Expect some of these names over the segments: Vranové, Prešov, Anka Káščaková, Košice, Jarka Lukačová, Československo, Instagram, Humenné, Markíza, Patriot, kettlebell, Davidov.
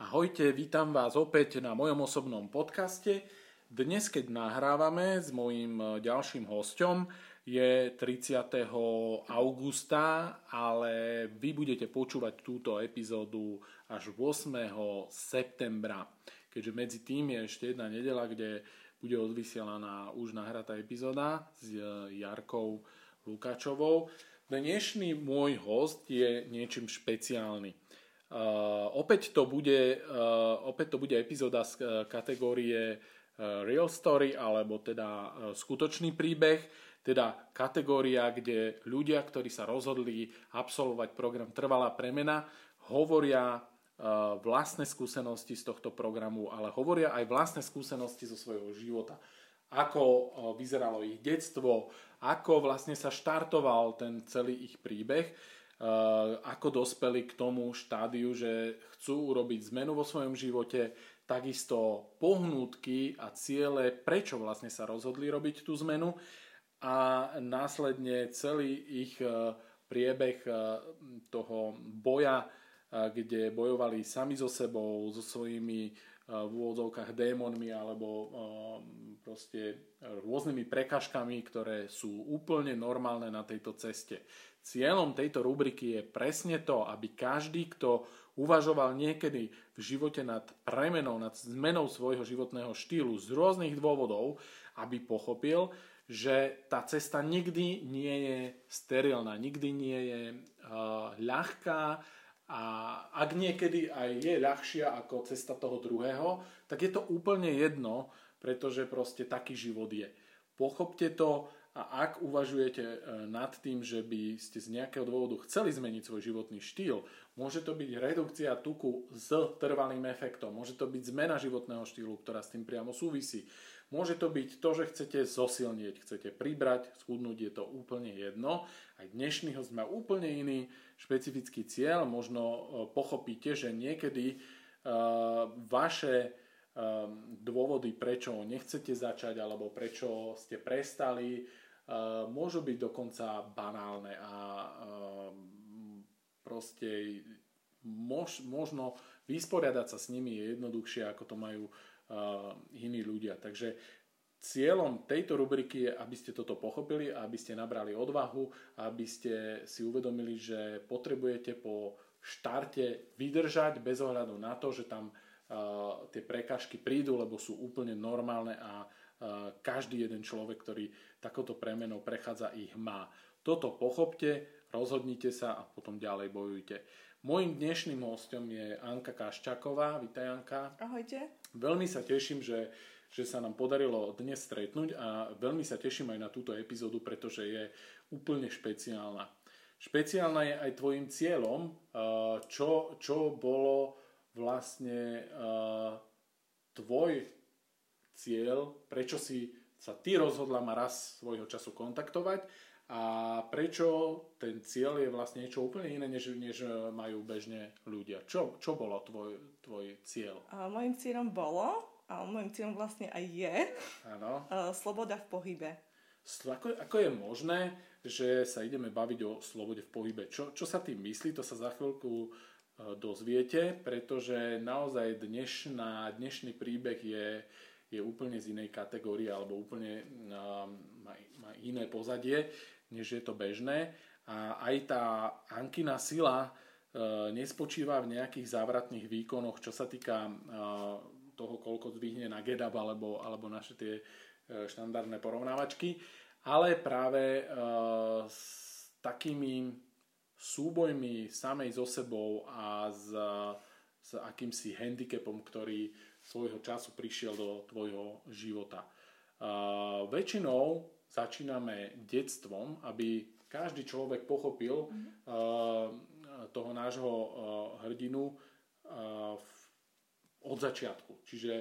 Ahojte, vítam vás opäť na mojom osobnom podcaste. Dnes, keď nahrávame s mojím ďalším hosťom, je 30. augusta, ale vy budete počúvať túto epizódu až 8. septembra, keďže medzi tým je ešte jedna nedeľa, kde bude odvysielaná už nahratá epizóda s Jarkou Lukačovou. Dnešný môj host je niečím špeciálny. Opäť to bude epizóda z kategórie Real Story, alebo teda skutočný príbeh, teda kategória, kde ľudia, ktorí sa rozhodli absolvovať program Trvalá premena, hovoria vlastné skúsenosti z tohto programu, ale hovoria aj vlastné skúsenosti zo svojho života. Ako vyzeralo ich detstvo, ako vlastne sa štartoval ten celý ich príbeh, ako dospeli k tomu štádiu, že chcú urobiť zmenu vo svojom živote, takisto pohnútky a ciele, prečo vlastne sa rozhodli robiť tú zmenu a následne celý ich priebeh toho boja, kde bojovali sami so sebou, so svojimi v úvodzovkách démonmi alebo proste rôznymi prekažkami, ktoré sú úplne normálne na tejto ceste. Cieľom tejto rubriky je presne to, aby každý, kto uvažoval niekedy v živote nad premenou, nad zmenou svojho životného štýlu z rôznych dôvodov, aby pochopil, že tá cesta nikdy nie je sterilná, nikdy nie je ľahká. A ak niekedy aj je ľahšia ako cesta toho druhého, tak je to úplne jedno, pretože proste taký život je. Pochopte to a ak uvažujete nad tým, že by ste z nejakého dôvodu chceli zmeniť svoj životný štýl, môže to byť redukcia tuku s trvalým efektom, môže to byť zmena životného štýlu, ktorá s tým priamo súvisí, môže to byť to, že chcete zosilnieť, chcete pribrať, schudnúť, je to úplne jedno. Aj dnešný host má úplne iný špecifický cieľ, možno pochopíte, že niekedy vaše dôvody, prečo nechcete začať alebo prečo ste prestali, môžu byť dokonca banálne a proste možno vysporiadať sa s nimi je jednoduchšie, ako to majú iní ľudia. Takže cieľom tejto rubriky je, aby ste toto pochopili, aby ste nabrali odvahu, aby ste si uvedomili, že potrebujete po štarte vydržať bez ohľadu na to, že tam tie prekážky prídu, lebo sú úplne normálne a každý jeden človek, ktorý takouto premenou prechádza, ich má. Toto pochopte, rozhodnite sa a potom ďalej bojujte. Mojím dnešným hostom je Anka Káščaková. Vítaj, Anka. Ahojte. Veľmi sa teším, že sa nám podarilo dnes stretnúť a veľmi sa teším aj na túto epizódu, pretože je úplne špeciálna. Špeciálna je aj tvojim cieľom, čo bolo vlastne tvoj cieľ, prečo si sa ty rozhodla ma raz svojho času kontaktovať a prečo ten cieľ je vlastne niečo úplne iné, než majú bežne ľudia. Čo bolo tvoj cieľ? Mojím cieľom vlastne aj je sloboda v pohybe. Ako je možné, že sa ideme baviť o slobode v pohybe? Čo sa tým myslí, to sa za chvíľku dozviete, pretože naozaj dnešný príbeh je úplne z inej kategórie alebo úplne má iné pozadie, než je to bežné. A aj tá Ankina sila nespočíva v nejakých závratných výkonoch, čo sa týka toho, koľko zdvihne na GEDAB alebo naše tie štandardné porovnávačky, ale práve s takými súbojmi samej so sebou a s akýmsi handicapom, ktorý svojho času prišiel do tvojho života. Väčšinou začíname detstvom, aby každý človek pochopil toho nášho hrdinu od začiatku. Čiže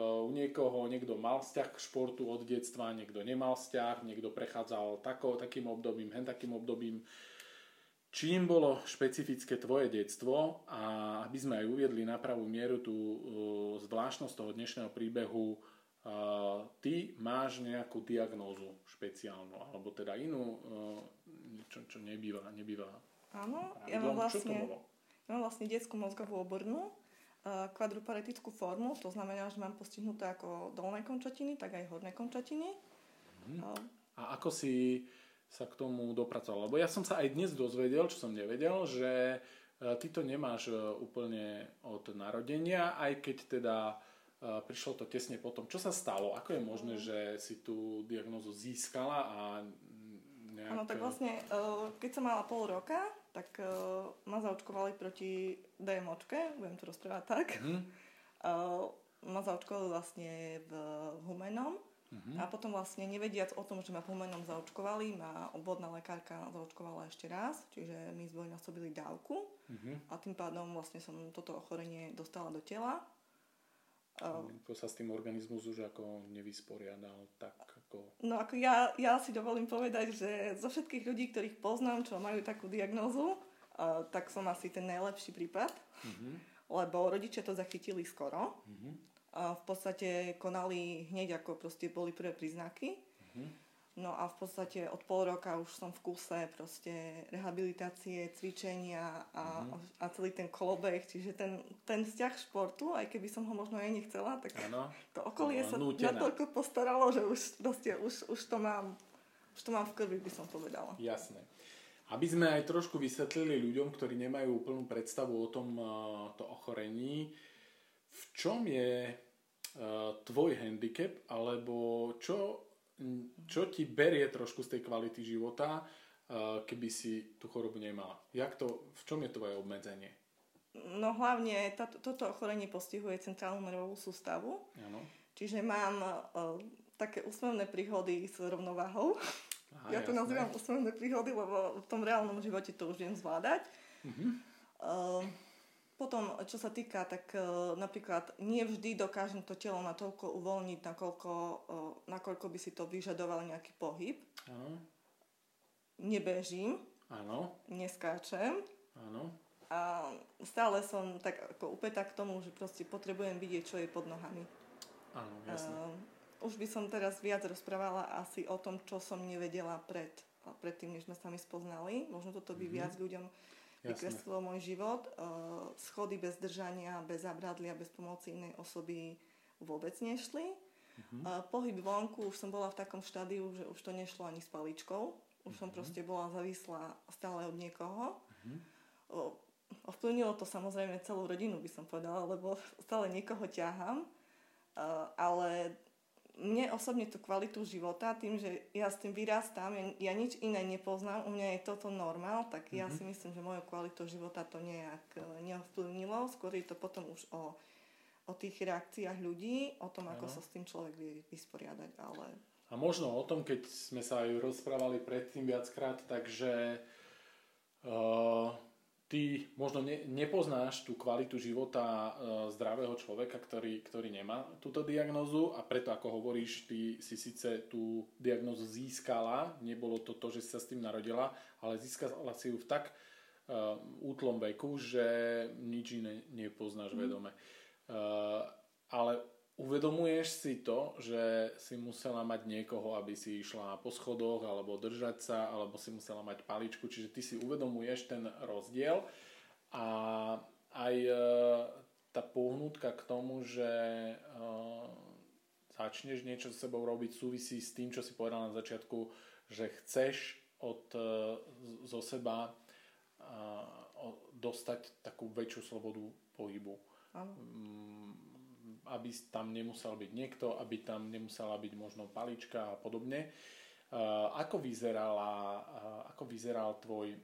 u niekoho niekto mal vzťah k športu od detstva, niekto nemal vzťah, niekto prechádzal takým obdobím, takým obdobím. Čím bolo špecifické tvoje detstvo a aby sme aj uviedli na pravú mieru tú zvláštnosť toho dnešného príbehu, ty máš nejakú diagnózu špeciálnu, alebo teda inú, čo nebýva. Áno, ja mám vlastne detskú mozgovú obornú kvadruparetickú formu, to znamená, že mám postihnuté ako dolné končatiny, tak aj horné končatiny. A ako si sa k tomu dopracoval? Lebo ja som sa aj dnes dozvedel, čo som nevedel, že ty to nemáš úplne od narodenia, aj keď teda prišlo to tesne potom. Čo sa stalo? Ako je možné, že si tú diagnózu získala a nejak... Áno, tak vlastne, keď som mala pol roka, tak ma zaočkovali proti DMOčke, budem to rozprávať tak. Ma zaočkovali vlastne v Humennom a potom vlastne nevediac o tom, že ma v Humennom zaočkovali, ma obvodná lekárka zaočkovala ešte raz, čiže my zdvojnásobili dávku a tým pádom vlastne som toto ochorenie dostala do tela. To sa s tým organizmus už ako nevysporiadal tak ako... No ako ja si dovolím povedať, že zo všetkých ľudí, ktorých poznám, čo majú takú diagnózu, tak som asi ten najlepší prípad, lebo rodičia to zachytili skoro. V podstate konali hneď, ako proste boli prvé príznaky. No a v podstate od pol roka už som v kúse proste rehabilitácie, cvičenia a celý ten kolobeh. Čiže ten vzťah športu, aj keby som ho možno aj nechcela, tak to okolie sa natoľko postaralo, že už to mám v krvi, by som povedala. Jasné. Aby sme aj trošku vysvetlili ľuďom, ktorí nemajú úplnú predstavu o tom to ochorení, v čom je tvoj handicap, alebo čo ti berie trošku z tej kvality života, keby si tú chorobu nemala? V čom je tvoje obmedzenie? No hlavne toto ochorenie postihuje centrálnu nervovú sústavu. Ano. Čiže mám také úsmevné príhody s rovnováhou. Aha, ja to nazývam úsmevné príhody, lebo v tom reálnom živote to už viem zvládať. Potom, čo sa týka, tak napríklad nevždy dokážem to telo natoľko uvoľniť, nakoľko by si to vyžadoval nejaký pohyb. Áno. Nebežím. Áno. Neskáčem. Áno. A stále som tak ako upätá k tomu, že proste potrebujem vidieť, čo je pod nohami. Áno, jasné. Už by som teraz viac rozprávala asi o tom, čo som nevedela predtým, než sme sa mi spoznali. Možno toto by viac ľuďom... vykreslilo môj život. Schody bez držania, bez zábradlia, bez pomoci inej osoby vôbec nešli. Pohyb vonku, už som bola v takom štádiu, že už to nešlo ani s paličkou. Už som proste bola závislá stále od niekoho. Ovplyvnilo to samozrejme celú rodinu, by som povedala, lebo stále niekoho ťahám. Ale mne osobne tú kvalitu života, tým, že ja s tým vyrastám, ja nič iné nepoznám, u mňa je toto normál, tak ja si myslím, že moju kvalitu života to nejak neovplyvnilo. Skôr je to potom už o tých reakciách ľudí, o tom, ako sa s tým človek vie vysporiadať. Ale... A možno o tom, keď sme sa aj rozprávali predtým viackrát, takže ty možno nepoznáš tú kvalitu života zdravého človeka, ktorý nemá túto diagnózu, a preto, ako hovoríš, ty si síce tú diagnózu získala, nebolo to to, že si sa s tým narodila, ale získala si ju v tak útlom veku, že nič iné nepoznáš vedome. Ale uvedomuješ si to, že si musela mať niekoho, aby si išla po schodoch, alebo držať sa, alebo si musela mať paličku, čiže ty si uvedomuješ ten rozdiel, a aj tá pohnutka k tomu, že začneš niečo s sebou robiť, súvisí s tým, čo si povedala na začiatku, že chceš zo seba dostať takú väčšiu slobodu pohybu. Aby tam nemusel byť niekto, aby tam nemusela byť možno palička a podobne. Ako vyzeral tvoj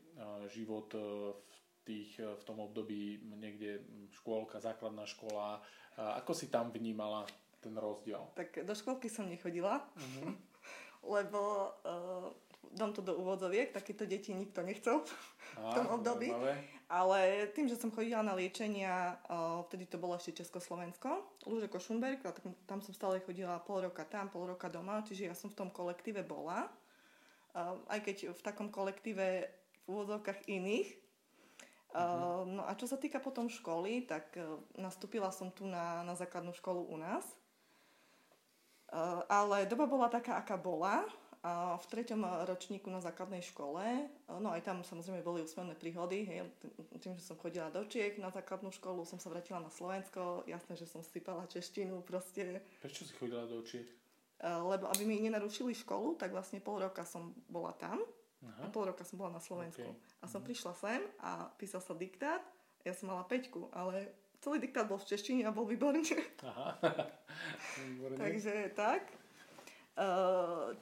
život v tom období, niekde škôlka, základná škola? Ako si tam vnímala ten rozdiel? Tak do škôlky som nechodila, lebo dám to do úvodzoviek, takéto deti nikto nechcel v tom období. Ale tým, že som chodila na liečenia, vtedy to bolo ešte Československo, Lúžeko Šumberg, tam som stále chodila pol roka tam, pol roka doma, čiže ja som v tom kolektíve bola. Aj keď v takom kolektíve v úvodzovkách iných. No a čo sa týka potom školy, tak nastúpila som tu na základnú školu u nás. Ale doba bola taká, aká bola. a v 3. ročníku na základnej škole, no aj tam samozrejme boli úsmevné príhody, hej, tým, že som chodila do Čiech na základnú školu, som sa vrátila na Slovensko, jasné, že som sypala češtinu proste. Prečo si chodila do Čiech? Lebo aby mi nenarušili školu, tak vlastne pol roka som bola tam. Aha. A pol roka som bola na Slovensku. Okay. A som prišla sem a písal sa diktát, ja som mala 5, ale celý diktát bol v češtine a bol výborný. Aha, výborný. Takže tak.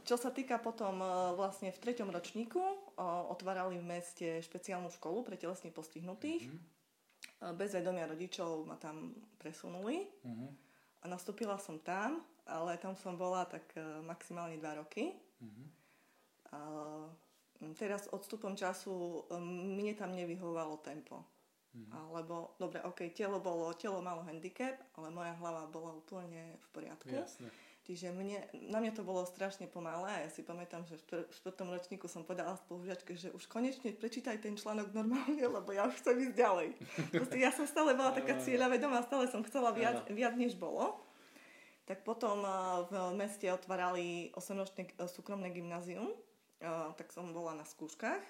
Čo sa týka potom vlastne v 3. ročníku otvárali v meste špeciálnu školu pre telesne postihnutých. Mm-hmm. Bez vedomia rodičov ma tam presunuli. Mm-hmm. A nastúpila som tam, ale tam som bola tak maximálne 2 roky. Mm-hmm. Teraz odstupom času mne tam nevyhovalo tempo. Mm-hmm. Alebo, dobre, okej, telo malo handicap, ale moja hlava bola úplne v poriadku. Jasne. Čiže na mňa to bolo strašne pomalé a ja si pamätám, že v 4. ročníku som podala spolužiačke, že už konečne prečítaj ten článok normálne, lebo ja už chcem ísť ďalej. Proste ja som stále bola taká cieľavedomá, stále som chcela viac než bolo. Tak potom v meste otvárali 8-ročné súkromné gymnázium, tak som bola na skúškach.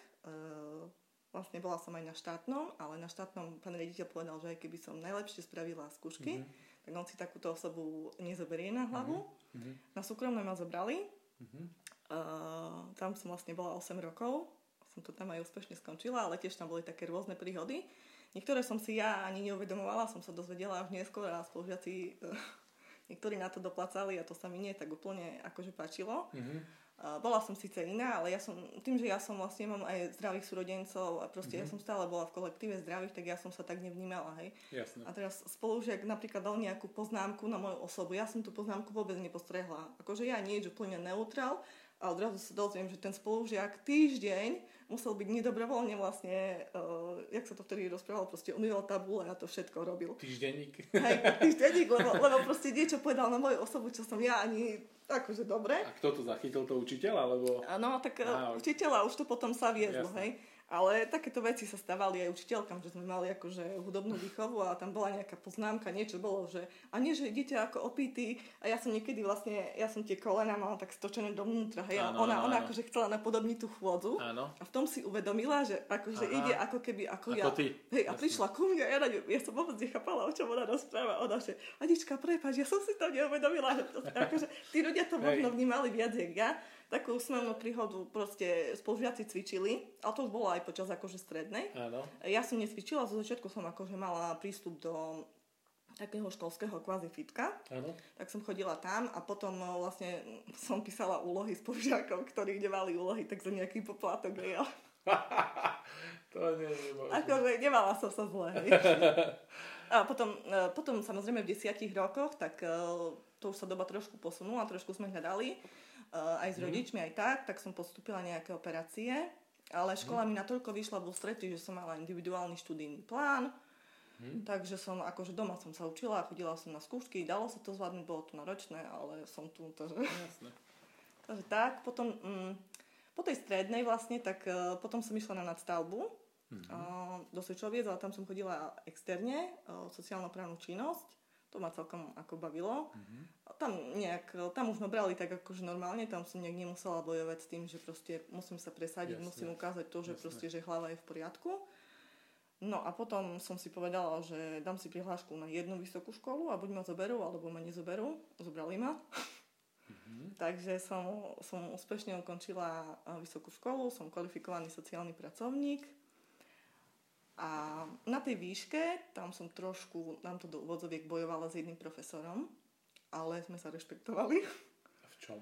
Vlastne bola som aj na štátnom, ale na štátnom pán riaditeľ povedal, že aj keby som najlepšie spravila skúšky, tak on si takúto osobu nezoberie na hlavu. Uh-huh. Na súkromné ma zobrali. Uh-huh. Tam som vlastne bola 8 rokov. Som to tam aj úspešne skončila, ale tiež tam boli také rôzne príhody. Niektoré som si ja ani neuvedomovala, som sa dozvedela až neskôr a spolužiaci niektorí na to doplácali a to sa mi nie tak úplne akože páčilo. Uh-huh. Bola som síce iná, ale tým, že ja som vlastne mám aj zdravých súrodencov a proste ja som stále bola v kolektíve zdravých, tak ja som sa tak nevnímala, hej. Jasne. A teraz spolužiak napríklad dal nejakú poznámku na moju osobu, ja som tú poznámku vôbec nepostrehla. Akože ja nie, že úplne neutrál a odrazu sa dozviem, že ten spolužiak týždeň musel byť nedobrovoľne vlastne, jak sa to vtedy rozprával, proste umýval tabule a to všetko robil. Týždenník. Hej, týždenník, lebo proste niečo povedal na moju osobu, čo som ja ani... Akože dobre. A kto to zachytil, to učiteľ? Alebo... No tak učiteľa už to potom sa viezlo, hej. Ale takéto veci sa stávali aj učiteľkám, že sme mali akože hudobnú výchovu a tam bola nejaká poznámka, niečo bolo, že a nie, že idete ako opity a ja som niekedy vlastne, ja som tie kolena mala tak stočené dovnútra, hej. Áno, ona akože chcela napodobniť tú chôdzu. Áno. A v tom si uvedomila, že akože ide ako keby ako ja. Ty. Hej, a prišla ku mne, ja som vôbec nechápala, o čom ona rozpráva. Ona že, Anička, prepáč, ja som si to neuvedomila. Že to, akože tí ľudia to možno vnímali viac jak ja. Takú úsmevnú príhodu proste spolužiaci cvičili, ale to už bolo aj počas akože strednej. Áno. Ja som necvičila, zo začiatku som akože mala prístup do takého školského kvázi fitka. Áno. Tak som chodila tam a potom vlastne som písala úlohy spolužiakov, ktorí nemali úlohy, tak za nejaký poplatok. Ja. To nie je možné. Akože nemala som sa zle. A potom samozrejme v 10 rokoch, tak to už sa doba trošku posunula, trošku sme hľadali. Aj s rodičmi, aj tak som podstúpila nejaké operácie, ale škola mi natoľko vyšla v ústretí, že som mala individuálny študijný plán, takže som akože doma som sa učila, chodila som na skúšky, dalo sa to zvládnuť, bolo to náročné, ale som tu, takže... Jasne. Takže tak, potom po tej strednej vlastne, tak potom som išla na nadstavbu do Svičoviec, ale tam som chodila externe, sociálno-právnu činnosť. To ma celkom ako bavilo. Mm-hmm. Tam už ma brali tak akože normálne, tam som nejak nemusela bojovať s tým, že proste musím sa presadiť, jasne, musím ukázať to, že proste, že hlava je v poriadku. No a potom som si povedala, že dám si prihlášku na jednu vysokú školu a buď ma zoberú, alebo ma nezoberú. Zobrali ma. Mm-hmm. Takže som úspešne ukončila vysokú školu, som kvalifikovaný sociálny pracovník. A na tej výške, tam som trošku, nám to do úvodzoviek bojovala s jedným profesorom, ale sme sa rešpektovali. A v čom?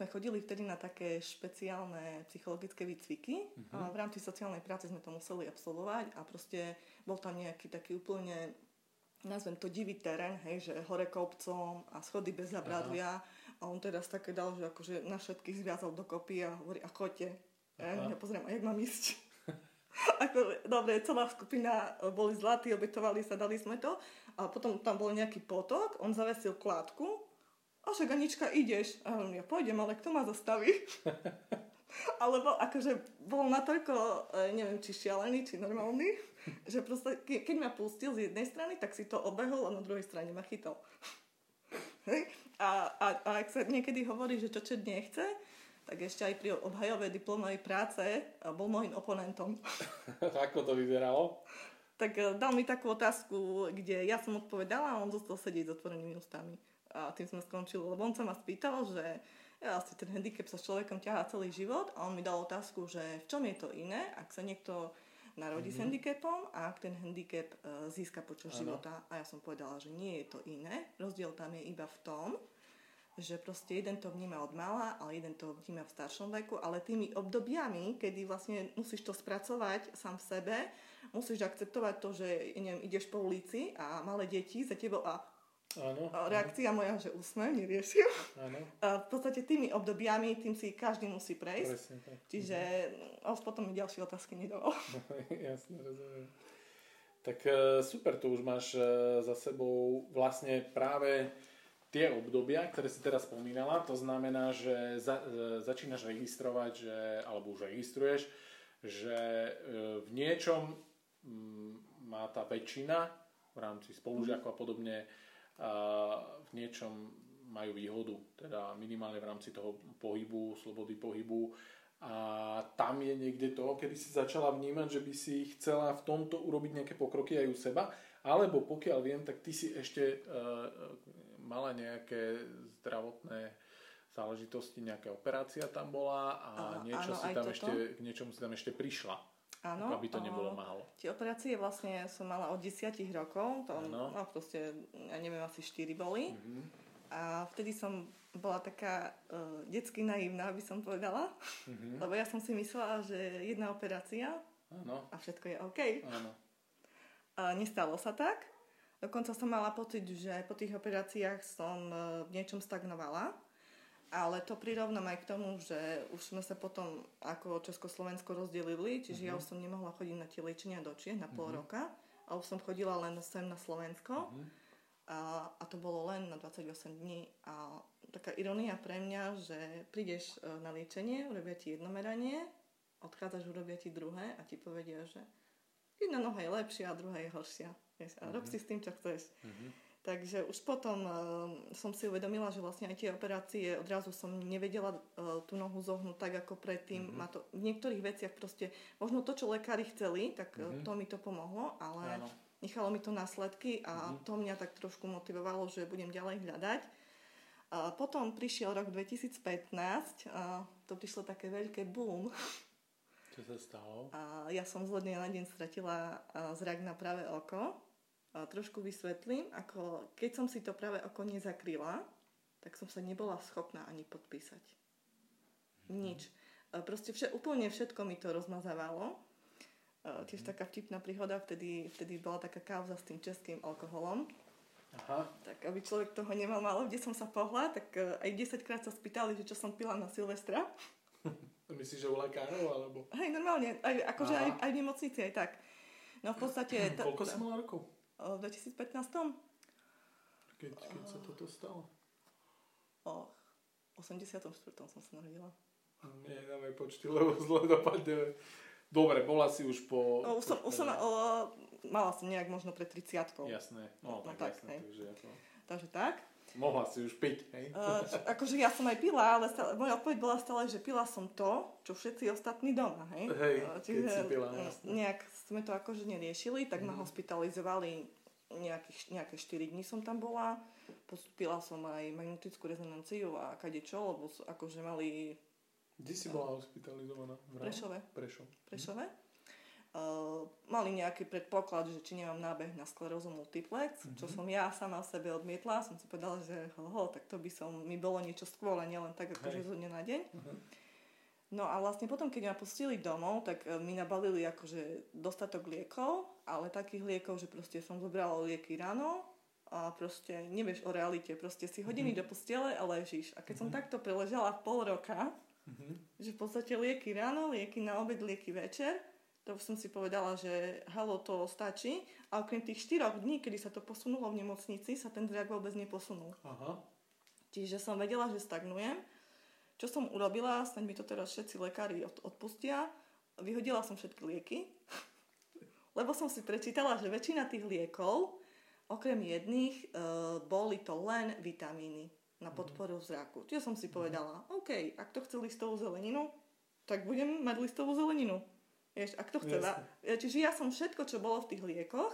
Sme chodili vtedy na také špeciálne psychologické výcviky. Uh-huh. A v rámci sociálnej práce sme to museli absolvovať a proste bol tam nejaký taký úplne, nazvem to divý terén, hej, že hore kopcom a schody bez zábradlia. A on teraz také dal, že akože na všetkých zviazal dokopy a hovorí, a choďte. Ja pozriem, a jak mám ísť? Ako, dobre, celá skupina boli zlatí, obetovali sa, dali sme to a potom tam bol nejaký potok, on zavesil kládku a však Anička ideš, a ja pôjdem, ale kto ma zastaví? Alebo akože bol natoľko, neviem, či šialený, či normálny, že proste keď ma pustil z jednej strany, tak si to obehol a na druhej strane ma chytal. Hej? A ak sa niekedy hovorí, že Čočeň nechce, tak ešte aj pri obhajovej diplomovej práce bol môjim oponentom. Ako to vyzeralo? Tak dal mi takú otázku, kde ja som odpovedala a on zostal sedieť s otvorenými ústami. A tým sme skončili, lebo on sa ma spýtal, že vlastne ten handicap sa s človekom ťahá celý život a on mi dal otázku, že v čom je to iné, ak sa niekto narodí s handicapom a ak ten handicap získa počas života. A ja som povedala, že nie je to iné. Rozdiel tam je iba v tom, že proste jeden to vníma od mala, ale jeden to vníma v staršom veku, ale tými obdobiami, kedy vlastne musíš to spracovať sám v sebe, musíš akceptovať to, že neviem, ideš po ulici a malé deti za tebou a reakcia moja, že úsmev, neriešil. A v podstate tými obdobiami, tým si každý musí prejsť. Presne, tak. Čiže už potom mi ďalšie otázky nedalo. Jasne, rozumiem. Tak super, tu už máš za sebou vlastne práve tie obdobia, ktoré si teraz spomínala, to znamená, že začínaš registrovať, alebo už registruješ, že v niečom má tá väčšina v rámci spolužiakov a podobne v niečom majú výhodu, teda minimálne v rámci toho pohybu, slobody pohybu. A tam je niekde to, kedy si začala vnímať, že by si chcela v tomto urobiť nejaké pokroky aj u seba, alebo pokiaľ viem, tak ty si ešte mala nejaké zdravotné záležitosti, nejaká operácia tam bola a k niečomu si tam ešte prišla. Áno. Aby to nebolo málo. Tie operácie vlastne som mala od 10 rokov, neviem, asi 4 boli. Mm-hmm. A vtedy som bola taká detsky naivná, by som povedala, lebo ja som si myslela, že jedna operácia a všetko je OK. Áno. A nestalo sa tak. Dokonca som mala pocit, že po tých operáciách som v niečom stagnovala, ale to prirovnám aj k tomu, že už sme sa potom ako Československo rozdelili, čiže ja už som nemohla chodiť na tie liečenia do Čiech na pol roka a už som chodila len sem na Slovensko a to bolo len na 28 dní a taká ironia pre mňa, že prídeš na liečenie, urobia ti jedno meranie, odchádzaš, urobia ti druhé a ti povedia, že jedna noha je lepšia a druhá je horšia. A rob si s tým, čo chceš. Takže už potom som si uvedomila, že vlastne aj tie operácie odrazu som nevedela tú nohu zohnúť tak, ako predtým. Má to v niektorých veciach proste, možno to, čo lekári chceli, tak to mi to pomohlo, ale nechalo mi to následky a to mňa tak trošku motivovalo, že budem ďalej hľadať. Potom prišiel rok 2015 a to prišlo také veľké boom. Čo sa stalo? Ja som z dňa na deň stratila zrak na pravé oko. Trošku vysvetlím, ako keď som si to pravé oko nezakryla, tak som sa nebola schopná ani podpísať. Nič. Proste úplne všetko mi to rozmazávalo. Tiež taká vtipná príhoda, vtedy bola taká kauza s tým českým alkoholom. Aha. Tak aby človek toho nemal málo, kde som sa pohla, tak aj 10-krát sa spýtali, že čo som pila na Silvestra. Myslíš, že u lekárov, alebo? Hej, normálne, aj v nemocnici, aj tak. No v podstate... Koľko som mala rokov? V 2015? Keď sa toto stalo? 84. som sa narodila. Nedáme počty, lebo zle dopadne. Dobre, bola si už po... Mala som nejak možno pred 30. Jasné, takže tak. Mohla si už piť, hej? Ja som aj pila, ale moja odpoveď bola stále, že pila som to, čo všetci ostatní doma, hej? Hej, keď si pila. Nejak sme to neriešili, tak ma hospitalizovali nejaké 4 dní som tam bola. Postupila som aj magnetickú rezonanciu a kadečo, lebo mali... Kde si bola hospitalizovaná? V Prešove. Mali nejaký predpoklad, že či nemám nábeh na sklerózu multiplex, čo som ja sama sebe odmietla. Som si povedala, že tak to by mi bolo niečo skôr, nielen tak zo dňa na deň. No a vlastne potom, keď ma pustili domov, tak mi nabalili dostatok liekov, ale takých liekov, že proste som zobrala lieky ráno a proste nevieš o realite. Proste si hodiny do postele a ležíš. A keď som takto preležala pol roka, že v podstate lieky ráno, lieky na obed, lieky večer, to som si povedala, že halo, to stačí. A okrem tých 4 dní, kedy sa to posunulo v nemocnici, sa ten zrak vôbec neposunul. Aha. Čiže som vedela, že stagnujem. Čo som urobila, snaď mi to teraz všetci lekári odpustia, vyhodila som všetky lieky, lebo som si prečítala, že väčšina tých liekov, okrem jedných, boli to len vitamíny. na podporu zraku. Čiže som si povedala, OK, ak to chce listovú zeleninu, tak budem mať listovú zeleninu. Vieš, ak to chce. Čiže ja som všetko, čo bolo v tých liekoch,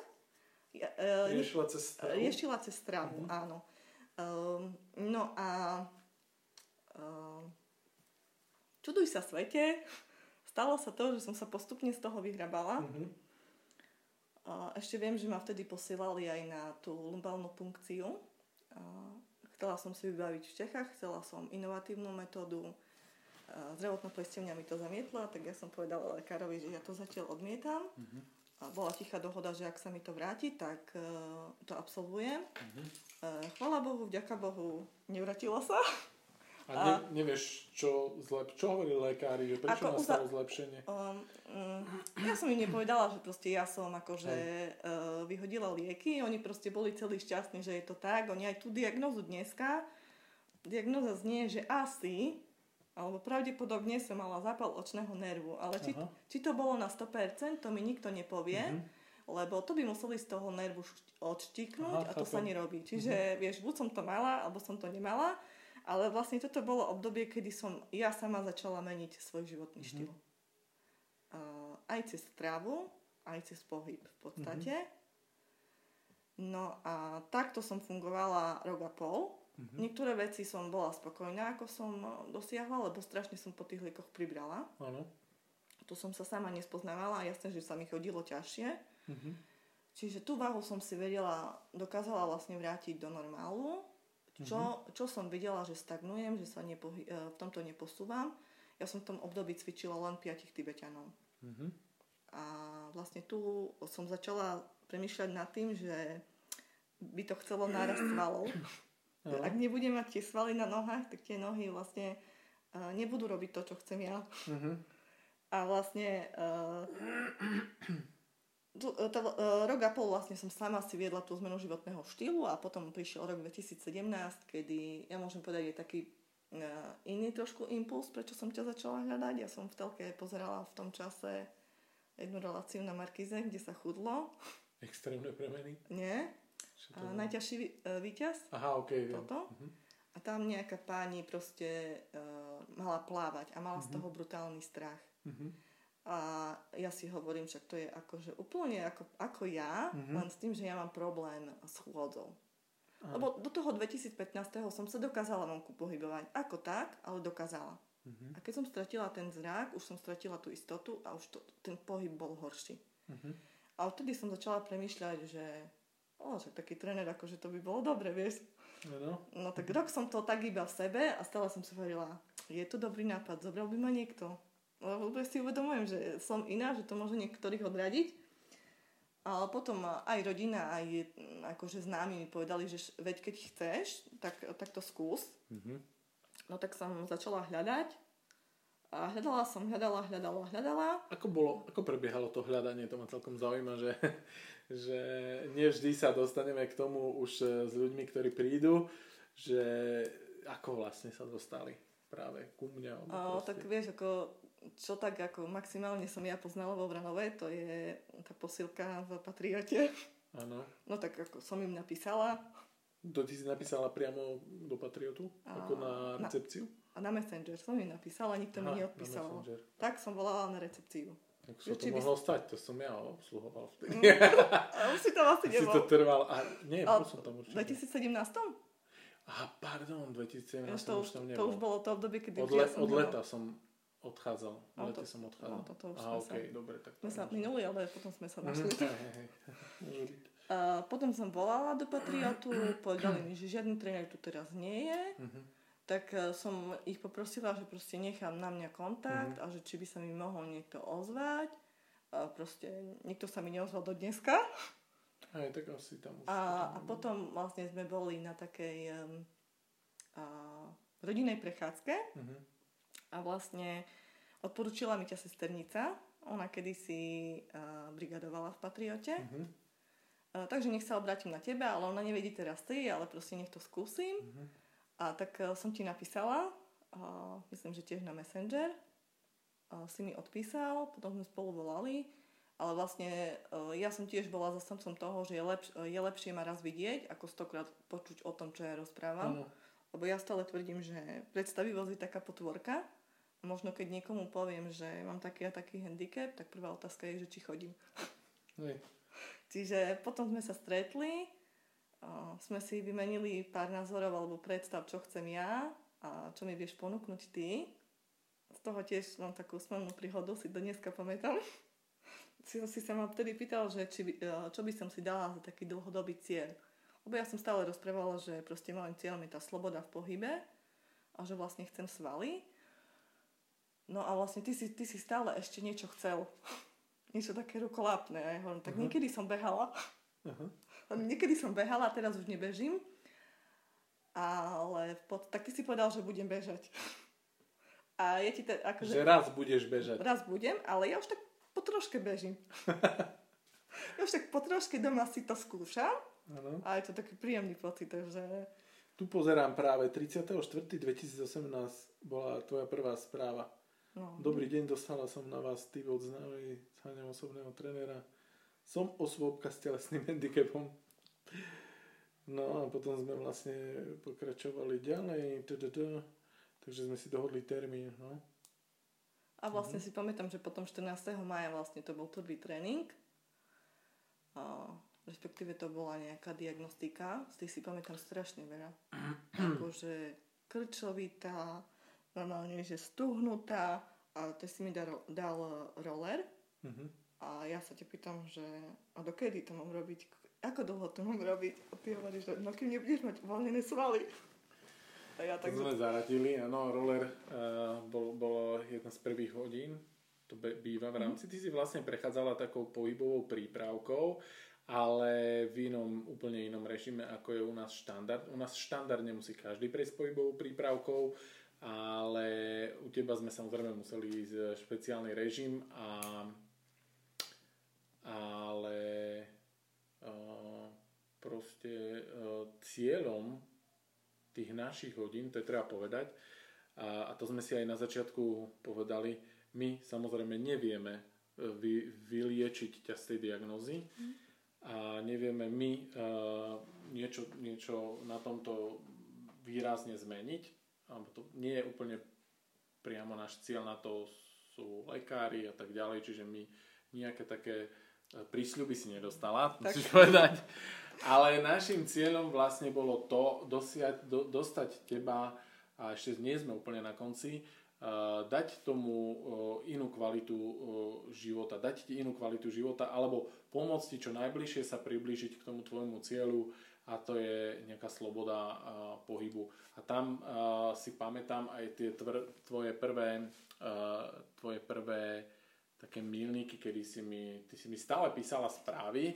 riešila cez stravu. Áno. No a čuduj sa svete, stalo sa to, že som sa postupne z toho vyhrabala. Ešte viem, že ma vtedy posielali aj na tú lumbálnu punkciu. Chcela som si vybaviť v Čechách, chcela som inovatívnu metódu. Zdravotná poisťovňa mi to zamietla, tak ja som povedala lekárovi, že ja to zatiaľ odmietam. Bola tichá dohoda, že ak sa mi to vráti, tak to absolvujem. Chvála Bohu, vďaka Bohu, nevrátilo sa. A nevieš, čo hovorili lekári, že prečo nastalo zlepšenie? Ja som im nepovedala, že proste ja som akože vyhodila lieky. Oni proste boli celí šťastní, že je to tak. Oni aj tú diagnózu dneska, diagnóza znie, že asi, alebo pravdepodobne som mala zápal očného nervu. Ale či to bolo na 100%, to mi nikto nepovie, lebo to by museli z toho nervu odštiknúť a to sa nerobí. Čiže vieš, buď som to mala, alebo som to nemala. Ale vlastne toto bolo obdobie, kedy som ja sama začala meniť svoj životný štýl. Aj cez stravu, aj cez pohyb v podstate. No a takto som fungovala rok a pol. Niektoré veci som bola spokojná, ako som dosiahla, lebo strašne som po tých liekoch pribrala. To som sa sama nespoznávala a jasné, že sa mi chodilo ťažšie. Čiže tú váhu som si dokázala vlastne vrátiť do normálu. Čo som videla, že stagnujem, že sa v tomto neposúvam. Ja som v tom období cvičila len 5 Tibetanov. A vlastne tu som začala premýšľať nad tým, že by to chcelo nárast svalov. Ak nebudem mať tie svaly na nohách, tak tie nohy vlastne nebudú robiť to, čo chcem ja. A vlastne rok a pol vlastne som sama si viedla tú zmenu životného štýlu a potom prišiel rok 2017, kedy ja môžem povedať, je taký iný trošku impuls, prečo som ťa začala hľadať. Ja som v telke pozerala v tom čase jednu reláciu na Markíze, kde sa chudlo. Extrémne premeny? Nie. Najťažší víťaz. Aha, okej. Toto. A tam nejaká páni proste mala plávať a mala z toho brutálny strach. A ja si hovorím, však to je akože úplne ako ja, len s tým, že ja mám problém s chôdzou. Lebo do toho 2015. som sa dokázala vonku pohybovať ako tak, ale dokázala. A keď som stratila ten zrak, už som stratila tú istotu a už ten pohyb bol horší. A vtedy som začala premýšľať, že však taký tréner, akože to by bolo dobre, vieš. No tak rok som to tak iba v sebe a stále som si hovorila, je to dobrý nápad, zobral by ma niekto. Lebo si uvedomujem, že som iná, že to môže niektorých odradiť. Ale potom aj rodina, aj akože známi mi povedali, že veď keď chceš, tak to skús. No tak som začala hľadať. A hľadala. Ako prebiehalo to hľadanie? To ma celkom zaujíma, že nevždy sa dostaneme k tomu už s ľuďmi, ktorí prídu, že ako vlastne sa dostali práve ku mňa. Tak vieš, ako maximálne som ja poznala vo Vranové, to je tá posilka v Patriote. Áno. No tak ako som im napísala. To ty si napísala priamo do Patriotu? Ako na recepciu? Na Messenger som im napísala, nikto mi neodpísal. Tak som volala na recepciu. Tak sa to mohlo stať, to som ja obsluhoval vtedy. Už si tam asi nebol. Si to trval, bol som tam určite. V 2017? Pardon, 2017 už tam nebol. To už bolo to obdobie, kedy ja som odchádzal. V lete som odchádzal. Dobre. Tak sme sa minuli, ale potom sme sa našli. Potom som volala do Patriotu, povedali mi, že žiadny tréner tu teraz nie je. Tak som ich poprosila, že proste nechám na mňa kontakt a že či by sa mi mohol niekto ozvať. Proste nikto sa mi neozval do dneska. Tak asi tam už a potom vlastne sme boli na takej rodinnej prechádzke. A vlastne odporúčila mi ťa sesternica, ona kedysi brigadovala v Patriote. Takže nech sa obrátim na teba, ale ona nevedí teraz ty, ale proste nech to skúsim. A tak som ti napísala, myslím, že tiež na Messenger. Si mi odpísal, potom sme spolu volali. Ale vlastne ja som tiež bola zastancom toho, že je lepšie ma raz vidieť, ako stokrát počuť o tom, čo ja rozprávam. Lebo ja stále tvrdím, že predstavivosť je taká potvorka. Možno keď niekomu poviem, že mám taký a taký handicap, tak prvá otázka je, že či chodím. Hej. Čiže potom sme sa stretli, sme si vymenili pár názorov alebo predstav, čo chcem ja a čo mi vieš ponúknuť ty. Z toho tiež mám takú smernú príhodu, si do dneska pamätám. Si sa ma vtedy pýtal, že čo by som si dala za taký dlhodobý cieľ. Lebo ja som stále rozprávala, že proste malým cieľom je tá sloboda v pohybe a že vlastne chcem svaly. No a vlastne ty si stále ešte niečo chcel. Niečo také rukolápne. A ja hovorím, tak niekedy som behala. Niekedy som behala, teraz už nebežím. Ale tak ty si povedal, že budem bežať. A ja ti akože... Že raz budeš bežať. Raz budem, ale ja už tak po troške bežím. Ja už tak po troške doma si to skúšam. Ano. A je to taký príjemný pocit, takže... Tu pozerám práve, 34.2018 bola tvoja prvá správa. No. Dobrý deň, dostala som na vás tip od známej osobného trénera. Som osôbka s telesným handicapom. No a potom sme vlastne pokračovali ďalej. Takže sme si dohodli termín. No. A vlastne si pamätám, že potom 14. mája vlastne to bol turbý tréning. Respektíve to bola nejaká diagnostika. Z tých si pamätám strašne veľa. Akože krčovitá... normálne, že stuhnutá a to si mi dal roller a ja sa te pýtam, že a dokedy to mám robiť? Ako dlho to mám robiť? A ty hovoríš, že no kým nebudeš mať uvoľnené svaly. A ja tak... To sme zaradili, áno, roller bolo jedna z prvých hodín, to býva v rámci. Ty si vlastne prechádzala takou pohybovou prípravkou, ale v úplne inom režime, ako je u nás štandard. U nás štandard nemusí každý prejsť pohybovou prípravkou, ale u teba sme samozrejme museli ísť špeciálny režim, ale proste cieľom tých našich hodín, to je treba povedať, a to sme si aj na začiatku povedali, my samozrejme nevieme vyliečiť ťa z tej diagnózy a nevieme my niečo na tomto výrazne zmeniť. To nie je úplne priamo náš cieľ, na to sú lekári a tak ďalej, čiže my nejaké také prísľuby si nedostala, musíš povedať. Ale našim cieľom vlastne bolo to dostať teba, a ešte nie sme úplne na konci, dať tomu inú kvalitu života, dať ti inú kvalitu života alebo pomôcť ti čo najbližšie sa priblížiť k tomu tvojmu cieľu, a to je nejaká sloboda pohybu. A tam si pamätám aj tie tvoje prvé také milníky, kedy ty si mi stále písala správy.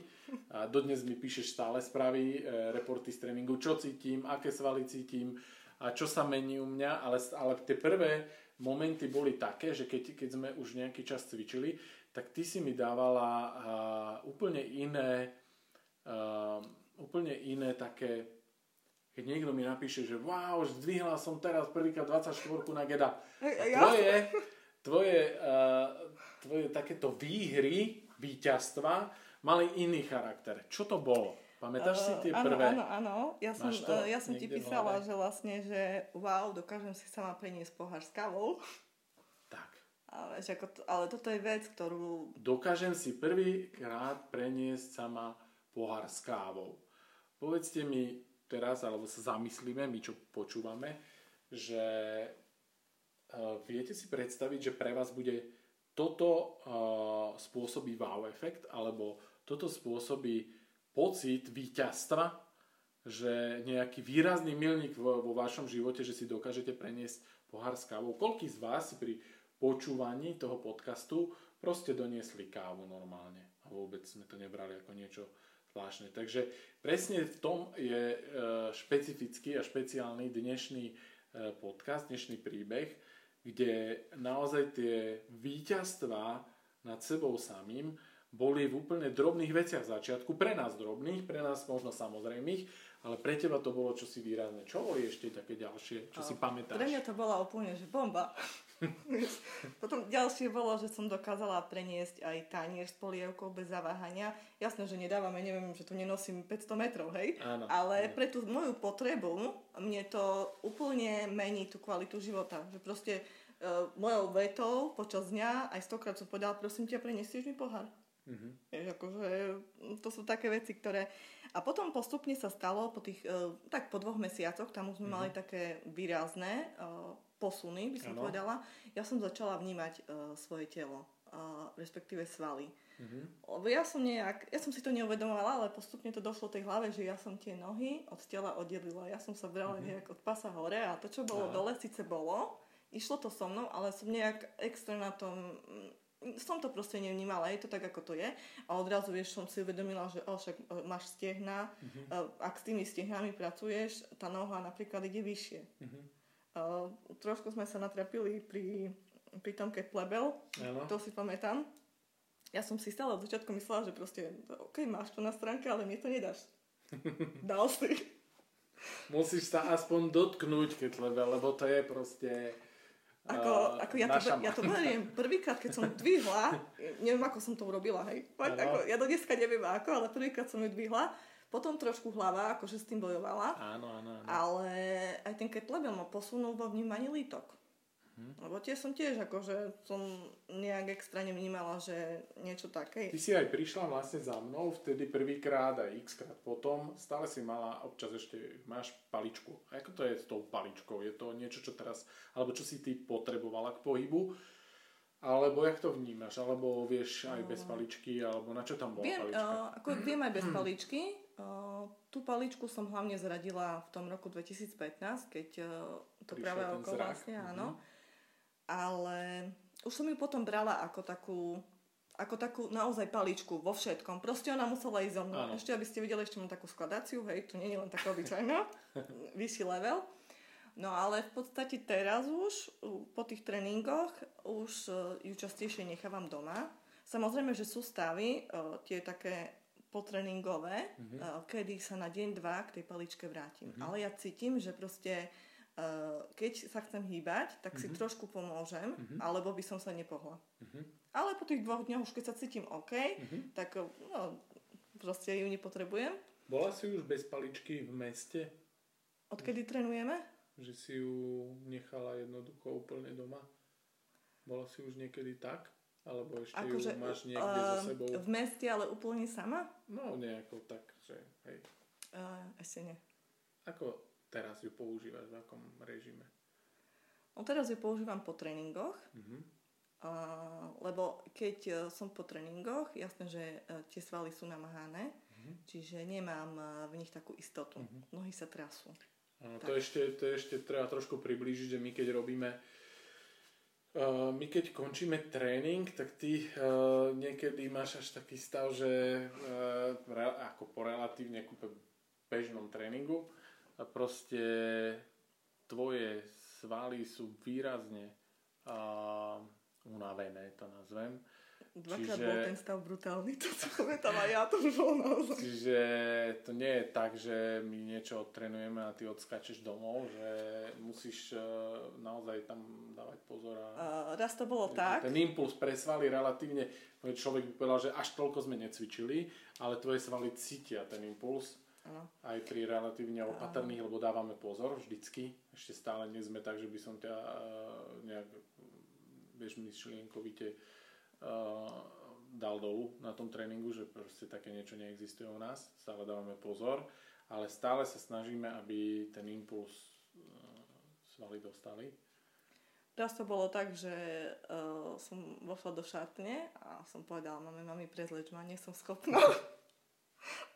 A dodnes mi píšeš stále správy, reporty z tréningu, čo cítim, aké svaly cítim a čo sa mení u mňa. Ale tie prvé momenty boli také, že keď sme už nejaký čas cvičili, tak ty si mi dávala úplne iné také... Keď niekto mi napíše, že wow, zdvihla som teraz prvýkrát 24 na geda. Tvoje takéto výhry, víťazstva mali iný charakter. Čo to bolo? Pamätáš si tie prvé? Áno. Ja som ti písala, že vlastne, že wow, dokážem si sama preniesť pohár s kávou. Tak. Ale toto je vec, ktorú... Dokážem si prvýkrát preniesť sama pohár s kávou. Povedzte mi teraz, alebo sa zamyslíme, my čo počúvame, že viete si predstaviť, že pre vás bude toto spôsobí wow efekt, alebo toto spôsobí pocit víťazstva, že nejaký výrazný milník vo vašom živote, že si dokážete preniesť pohár s kávou. Koľký z vás si pri počúvaní toho podcastu proste doniesli kávu normálne a vôbec sme to nebrali ako niečo zvláštne. Takže presne v tom je špecifický a špeciálny dnešný podcast, dnešný príbeh, kde naozaj tie víťazstvá nad sebou samým boli v úplne drobných veciach v začiatku. Pre nás drobných, pre nás možno samozrejmých, ale pre teba to bolo čosi výrazné. Čo boli ešte také ďalšie, čo si pamätáš? Pre mňa to bola úplne že bomba. Potom ďalšie bolo, že som dokázala preniesť aj tanier s polievkou bez zaváhania. Jasné, že nedávame, neviem, že tu nenosím 500 metrov, hej? Áno, ale áno. Pre tú moju potrebu mne to úplne mení tú kvalitu života. Že proste mojou vetou počas dňa aj 100-krát som povedala, prosím ťa, preniesieš mi pohár. Mm-hmm. Jež, akože, to sú také veci, ktoré... A potom postupne sa stalo, po tých, tak po 2 mesiacoch, tam už sme mali také výrazné posuny, by som povedala. Ja som začala vnímať svoje telo, respektíve svaly. Lebo ja som si to neuvedomovala, ale postupne to došlo tej hlave, že ja som tie nohy od tela oddelila. Ja som sa brala nejak od pasa hore a to, čo bolo dole, síce bolo, išlo to so mnou, ale som nejak extra na tom... som to proste nevnímala, je to tak, ako to je. A odrazu, vieš, som si uvedomila, že však máš stehná, ak s tými stehnami pracuješ, tá noha napríklad ide vyššie. Trošku sme sa natrapili pri Tomke Plebel, to si pamätám. Ja som si stále od začiatku myslela, že proste, okej, máš to na stránke, ale mne to nedáš. Dal si. Musíš sa aspoň dotknúť ke tlebe, lebo to je proste... Ako ja to beriem prvýkrát, keď som dvihla, neviem, ako som to urobila, hej. Ako, ja do dneska neviem ako, ale prvýkrát som ju dvihla, potom trošku hlava, akože s tým bojovala. Áno. Ale aj ten kettlebell ma posunul vo vnímaní lítok. Lebo som nejak extra nevnímala, že niečo také. Ty si aj prišla vlastne za mnou vtedy prvýkrát a x-krát potom, stále si mala, občas ešte máš paličku. Ako to je s tou paličkou? Je to niečo, čo teraz, alebo čo si ty potrebovala k pohybu? Alebo jak to vnímaš? Alebo vieš aj bez paličky? Alebo na čo tam bola palička? Viem aj bez paličky. Tú paličku som hlavne zradila v tom roku 2015, keď to práve oko vlastne, áno. Ale už som ju potom brala ako takú naozaj paličku vo všetkom. Proste ona musela ísť zo mnou. Áno. Ešte, aby ste videli, ešte mám takú skladáciu, hej, to nie je len taká obyčajná, vyšší level. No ale v podstate teraz už, po tých tréningoch, už ju častejšie nechávam doma. Samozrejme, že sú stavy, tie také potréningové, kedy sa na deň, 2 k tej paličke vrátim. Ale ja cítim, že proste... keď sa chcem hýbať, tak si trošku pomôžem, alebo by som sa nepohla. Ale po tých 2 dňoch už keď sa cítim OK, tak proste ju nepotrebujem. Bola si už bez paličky v meste? Odkedy trenujeme? Že si ju nechala jednoducho úplne doma. Bola si už niekedy tak? Alebo ešte ju máš niekde za sebou? V meste, ale úplne sama? No nejako tak, že hej. Ešte nie. Ako... Teraz ju používaš v akom režime? Teraz ju používam po tréningoch, lebo keď som po tréningoch, jasné, že tie svaly sú namáhané, čiže nemám v nich takú istotu. Nohy sa trasú. To ešte treba trošku priblížiť, že my keď robíme... my keď končíme tréning, tak ty niekedy máš až taký stav, že ako po relatívne bežnom tréningu a proste tvoje svaly sú výrazne unavené, to nazvem. Dvakrát bol ten stav brutálny, to sa pamätám aj ja, to už bol naozaj. Čiže to nie je tak, že my niečo odtrenujeme a ty odskačeš domov, že musíš naozaj tam dávať pozor. Raz to bolo tak. Ten impuls pre svaly relatívne, človek by povedal, že až toľko sme necvičili, ale tvoje svaly cítia ten impuls. Aj pri relatívne opatrných, lebo dávame pozor vždycky. Ešte stále nie sme tak, že by som ťa nejak myšlienkovite dal dolu na tom tréningu, že proste také niečo neexistuje u nás. Stále dávame pozor, ale stále sa snažíme, aby ten impuls svaly dostali. Teraz to bolo tak, že som vošla do šatne a som povedala, mami, prezleč ma, nie som schopná.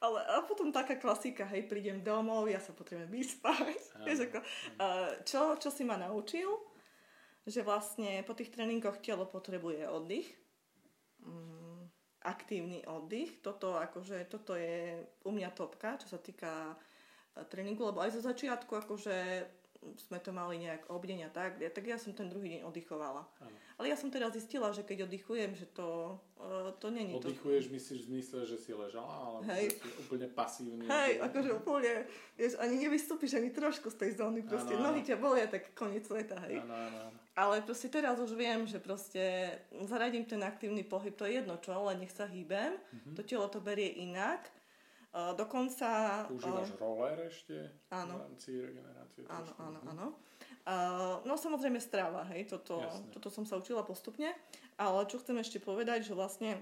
Ale a potom taká klasika, hej, prídem domov, ja sa potrebujem vyspať. Čo si ma naučil, že vlastne po tých tréningoch telo potrebuje oddych, aktívny oddych. Toto je u mňa topka, čo sa týka tréningu, lebo aj zo začiatku sme to mali nejak obdeň a tak ja som ten druhý deň oddychovala. Ano. Ale ja som teda zistila, že keď oddychujem, že to není to. Oddychuješ, myslíš v zmysle, že si ležala, ale si úplne pasívny. Hej, akože úplne, vieš, ani nevystúpiš ani trošku z tej zóny, proste ano. Nohy ťa bolia, tak koniec sveta, hej. Ano. Ale proste teraz už viem, že proste zaradím ten aktívny pohyb, to je jedno čo, ale nech sa hýbem, to telo to berie inak. Dokonca... Užívaš roller ešte? Áno. V rámci regenerácie? Áno. No samozrejme strava, hej, toto som sa učila postupne, ale čo chcem ešte povedať, že vlastne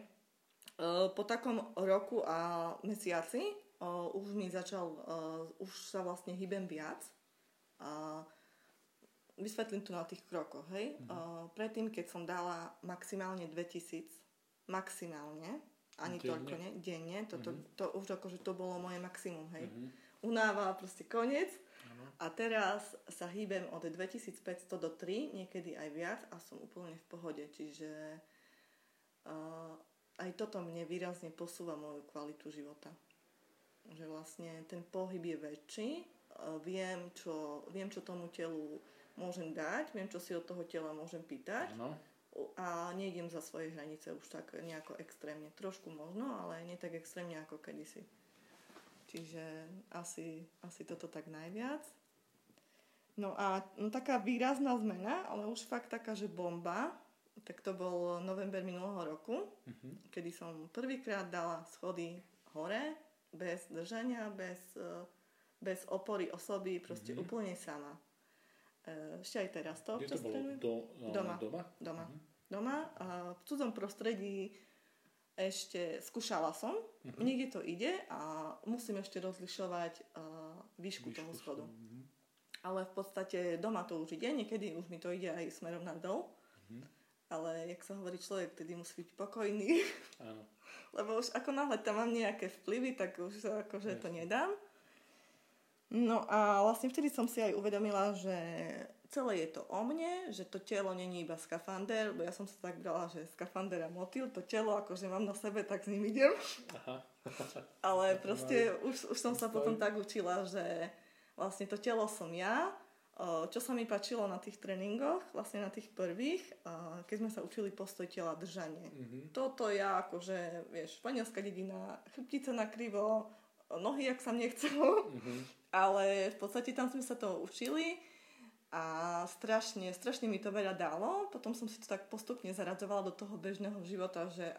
po takom roku a mesiaci už mi začal, už sa vlastne hýbem viac a vysvetlím to na tých krokoch, hej. Predtým, keď som dala maximálne 2000, ani toľko, ne? Denne. To už akože to bolo moje maximum, hej. Unáva, proste koniec. A teraz sa hýbem od 2500 do 3, niekedy aj viac a som úplne v pohode. Čiže aj toto mne výrazne posúva moju kvalitu života. Že vlastne ten pohyb je väčší. Viem, čo tomu telu môžem dať, viem, čo si od toho tela môžem pýtať. A nejdem za svoje hranice už tak nejako extrémne. Trošku možno, ale nie tak extrémne ako kedysi. Čiže asi toto tak najviac. No a taká výrazná zmena, ale už fakt taká, že bomba, tak to bol november minulého roku, kedy som prvýkrát dala schody hore, bez držania, bez opory osoby, proste úplne sama. Ešte aj teraz to. Kde to bolo? Doma. Doma a v cudzom prostredí ešte skúšala som. Niekde to ide a musím ešte rozlišovať výšku toho schodu. Ale v podstate doma to už ide. Niekedy už mi to ide aj smerom na dol. Ale jak sa hovorí človek, tedy musí byť pokojný. Áno. Lebo už ako náhle tam mám nejaké vplyvy, tak už akože to nedám. No a vlastne vtedy som si aj uvedomila, že celé je to o mne, že to telo není iba skafander, lebo ja som sa tak brala, že skafander a motýl, to telo akože mám na sebe, tak s ním idem. Aha. Ale proste už som sa potom tak učila, že vlastne to telo som ja. Čo sa mi páčilo na tých tréningoch, vlastne na tých prvých, keď sme sa učili postoj tela, držanie. Toto ja akože, vieš, španielská dedina, chrbtica na krivo, nohy, jak sa mne chcelo. Ale v podstate tam sme sa to učili a strašne mi to veľa dalo. Potom som si to tak postupne zaradzovala do toho bežného života, že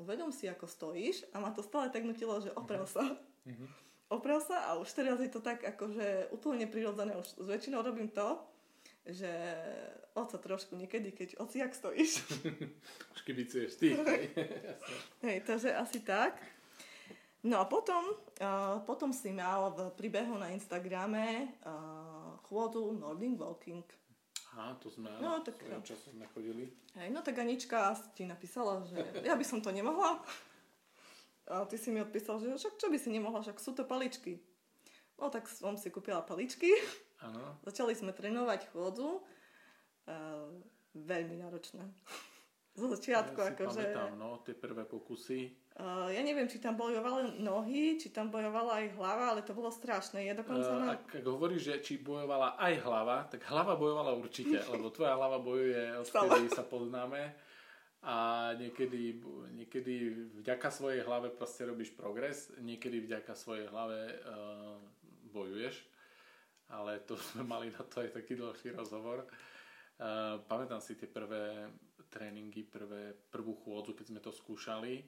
uvedom si, ako stojíš a ma to stále tak nutilo, že oprav sa. Oprav sa a už teraz je to tak akože úplne prirodzené. Už väčšinou robím to, že oca trošku niekedy, keď oci, jak stojíš. Už kibicuješ ty. Hej, takže asi tak. No a potom si mal v príbehu na Instagrame chôdzu Nordic Walking. To sme svojom času sme chodili. Hej, no tak Anička ti napísala, že ja by som to nemohla. A ty si mi odpísal, že však čo by si nemohla, však sú to paličky. No tak som si kúpila paličky. Áno. Začali sme trénovať chôdzu. Veľmi náročné. Zo začiatku akože... Ja si pamätám, tie prvé pokusy. Ja neviem, či tam bojovali nohy, či tam bojovala aj hlava, ale to bolo strašné. Ja dokonca ak hovoríš, že či bojovala aj hlava, tak hlava bojovala určite, lebo tvoja hlava bojuje, odkedy sa poznáme. A niekedy vďaka svojej hlave proste robíš progres, niekedy vďaka svojej hlave bojuješ. Ale to sme mali na to aj taký dlhší rozhovor. Pamätám si tie prvé tréningy, prvú chôdzu, keď sme to skúšali.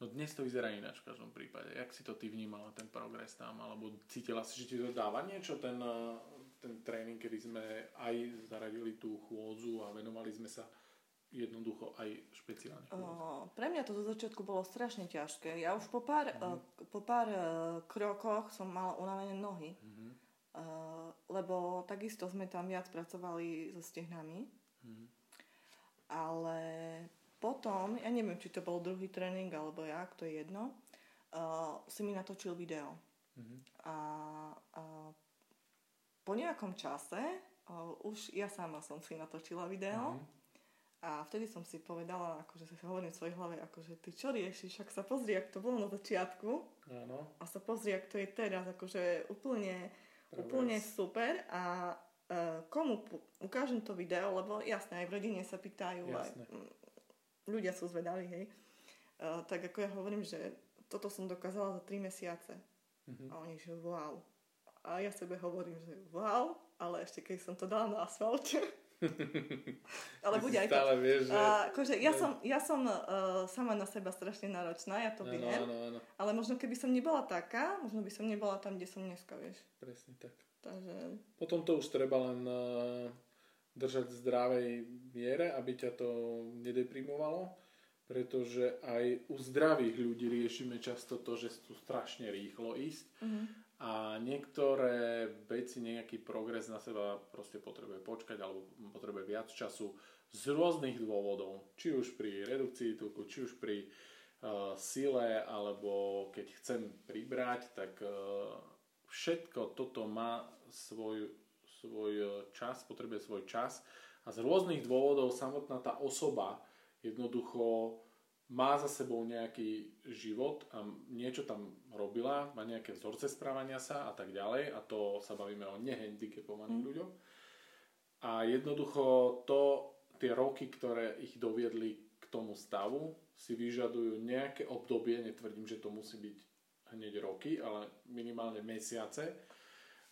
No dnes to vyzerá ináč v každom prípade. Jak si to ty vnímala, ten progres tam? Alebo cítila si, že ti to dáva niečo? Ten tréning, kedy sme aj zaradili tú chôdzu a venovali sme sa jednoducho aj špeciálne chôdzu. Pre mňa to zo začiatku bolo strašne ťažké. Ja už po pár krokoch som mala unavené nohy. Lebo takisto sme tam viac pracovali so stehnami. Ale... Potom, ja neviem, či to bol druhý tréning, alebo jak, to je jedno, si mi natočil video. A po nejakom čase, už ja sama som si natočila video a vtedy som si povedala, akože si hovorím v svojej hlave, akože ty čo riešiš, však sa pozri, jak to bolo na začiatku a sa pozri, jak to je teraz, akože úplne Úplne super a komu ukážem to video, lebo jasné, aj v rodine sa pýtajú, aj ľudia sú zvedaví, hej. Tak ako ja hovorím, že toto som dokázala za 3 mesiace. Mm-hmm. A oni, že wow. A ja sebe hovorím, že wow, ale ešte keď som to dala na asfalte. Ale bude aj to. Vieš, že... akože, ja som sama na seba strašne náročná, ja to viem. Ale možno keby som nebola taká, možno by som nebola tam, kde som dneska, vieš. Presne tak. Takže... Potom to už treba len držať v zdravej miere, aby ťa to nedeprimovalo. Pretože aj u zdravých ľudí riešime často to, že sú strašne rýchlo ísť a niektoré veci, nejaký progres na seba proste potrebuje počkať alebo potrebuje viac času z rôznych dôvodov. Či už pri redukcii tuku, či už pri sile, alebo keď chcem pribrať, tak všetko toto má svoj čas, potrebuje svoj čas a z rôznych dôvodov samotná tá osoba jednoducho má za sebou nejaký život a niečo tam robila, má nejaké vzorce správania sa a tak ďalej, a to sa bavíme o nehandicapovaných ľuďoch. A jednoducho tie roky, ktoré ich doviedli k tomu stavu, si vyžadujú nejaké obdobie, netvrdím, že to musí byť hneď roky, ale minimálne mesiace,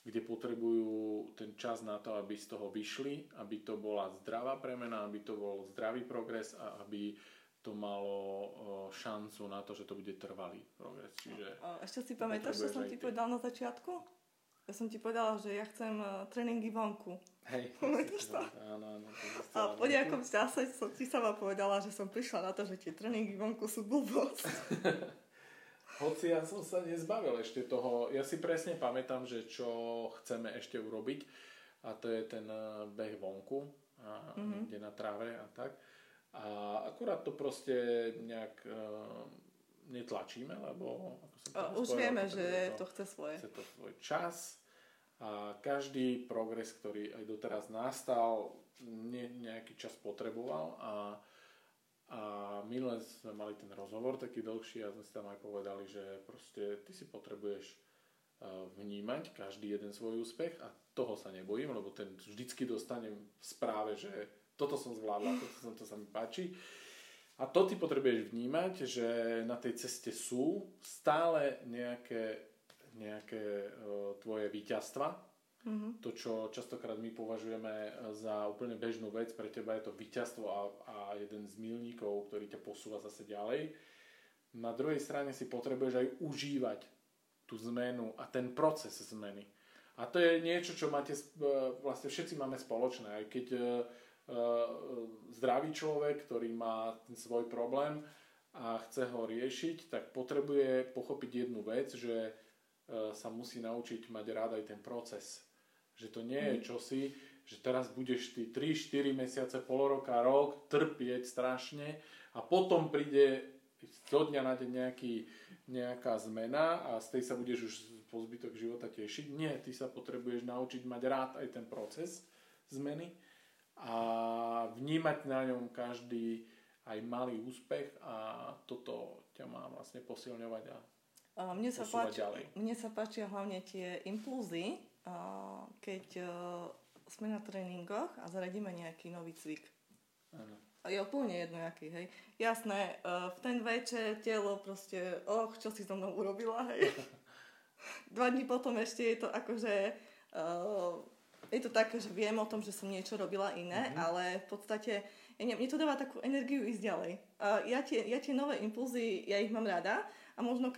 kde potrebujú ten čas na to, aby z toho vyšli, aby to bola zdravá premena, aby to bol zdravý progres a aby to malo šancu na to, že to bude trvalý progres. Čiže ešte si pamätáš, čo som ti povedala na začiatku? Ja som ti povedala, že ja chcem tréningy vonku. Hej. Áno. A po nejakom čase som ti sama povedala, že som prišla na to, že tie tréningy vonku sú blbosť. Hoci ja som sa nezbavil ešte toho, ja si presne pamätám, že čo chceme ešte urobiť, a to je ten beh vonku, niekde na tráve a tak. A akurát to proste nejak netlačíme, lebo... Už vieme, že to chce svoje. Chce to svoj čas a každý progres, ktorý aj doteraz nastal, nejaký čas potreboval a my len sme mali ten rozhovor taký dlhší a sme si tam aj povedali, že proste ty si potrebuješ vnímať každý jeden svoj úspech a toho sa nebojím, lebo ten vždycky dostanem v správe, že toto som zvládla, to sa mi páči. A to ty potrebuješ vnímať, že na tej ceste sú stále nejaké tvoje víťazstva. To, čo častokrát my považujeme za úplne bežnú vec, pre teba je to víťazstvo a jeden z milníkov, ktorý ťa posúva zase ďalej. Na druhej strane si potrebuješ aj užívať tú zmenu a ten proces zmeny. A to je niečo, čo máte, vlastne všetci máme spoločné. Aj keď zdravý človek, ktorý má ten svoj problém a chce ho riešiť, tak potrebuje pochopiť jednu vec, že sa musí naučiť mať rád aj ten proces. Že to nie je čosi, že teraz budeš ty 3-4 mesiace, pol roka, rok trpieť strašne a potom príde do dňa na deň nejaká zmena a z tej sa budeš už po zbytok života tešiť. Nie, ty sa potrebuješ naučiť mať rád aj ten proces zmeny a vnímať na ňom každý aj malý úspech a toto ťa má vlastne posilňovať a mne sa páčia hlavne tie impulzy, keď sme na tréningoch a zaradíme nejaký nový cvik. Ano. Je úplne jedno jaký, hej. Jasné, v ten večer telo proste, čo si so mnou urobila, hej. 2 dní potom ešte je to akože, je to také, že viem o tom, že som niečo robila iné, ale v podstate, mne to dáva takú energiu ísť ďalej. Ja tie nové impulzy, ja ich mám rada a možno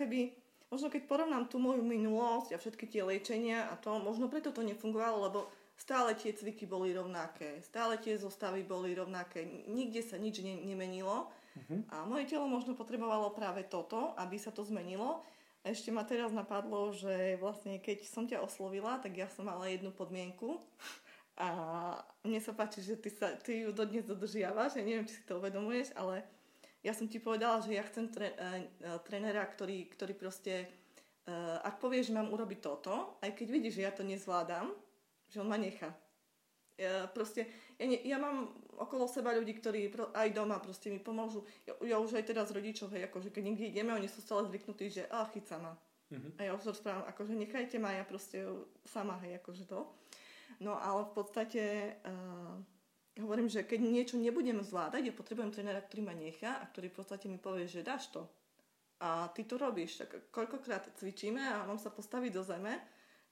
keď porovnám tú moju minulosť a všetky tie liečenia a to, možno preto to nefungovalo, lebo stále tie cviky boli rovnaké, stále tie zostavy boli rovnaké, nikde sa nič nemenilo a moje telo možno potrebovalo práve toto, aby sa to zmenilo. A ešte ma teraz napadlo, že vlastne keď som ťa oslovila, tak ja som mala jednu podmienku a mne sa páči, že ty ju dodnes dodržiavaš, ja neviem, či si to uvedomuješ, ale... Ja som ti povedala, že ja chcem trénera, ktorý proste, ak povie, že mám urobiť toto, aj keď vidí, že ja to nezvládam, že on ma nechá. Ja mám okolo seba ľudí, ktorí aj doma proste mi pomôžu. Ja už aj teraz rodičov, akože keď niekde ideme, oni sú stále zvyknutí, že chyca ma. A ja už rozprávam, akože nechajte ma, ja proste sama, hej, akože to. No ale v podstate hovorím, že keď niečo nebudem zvládať, ja potrebujem trénera, ktorý ma nechá a ktorý v podstate mi povie, že dáš to. A ty to robíš. Tak koľkokrát cvičíme a mám sa postaviť do zeme.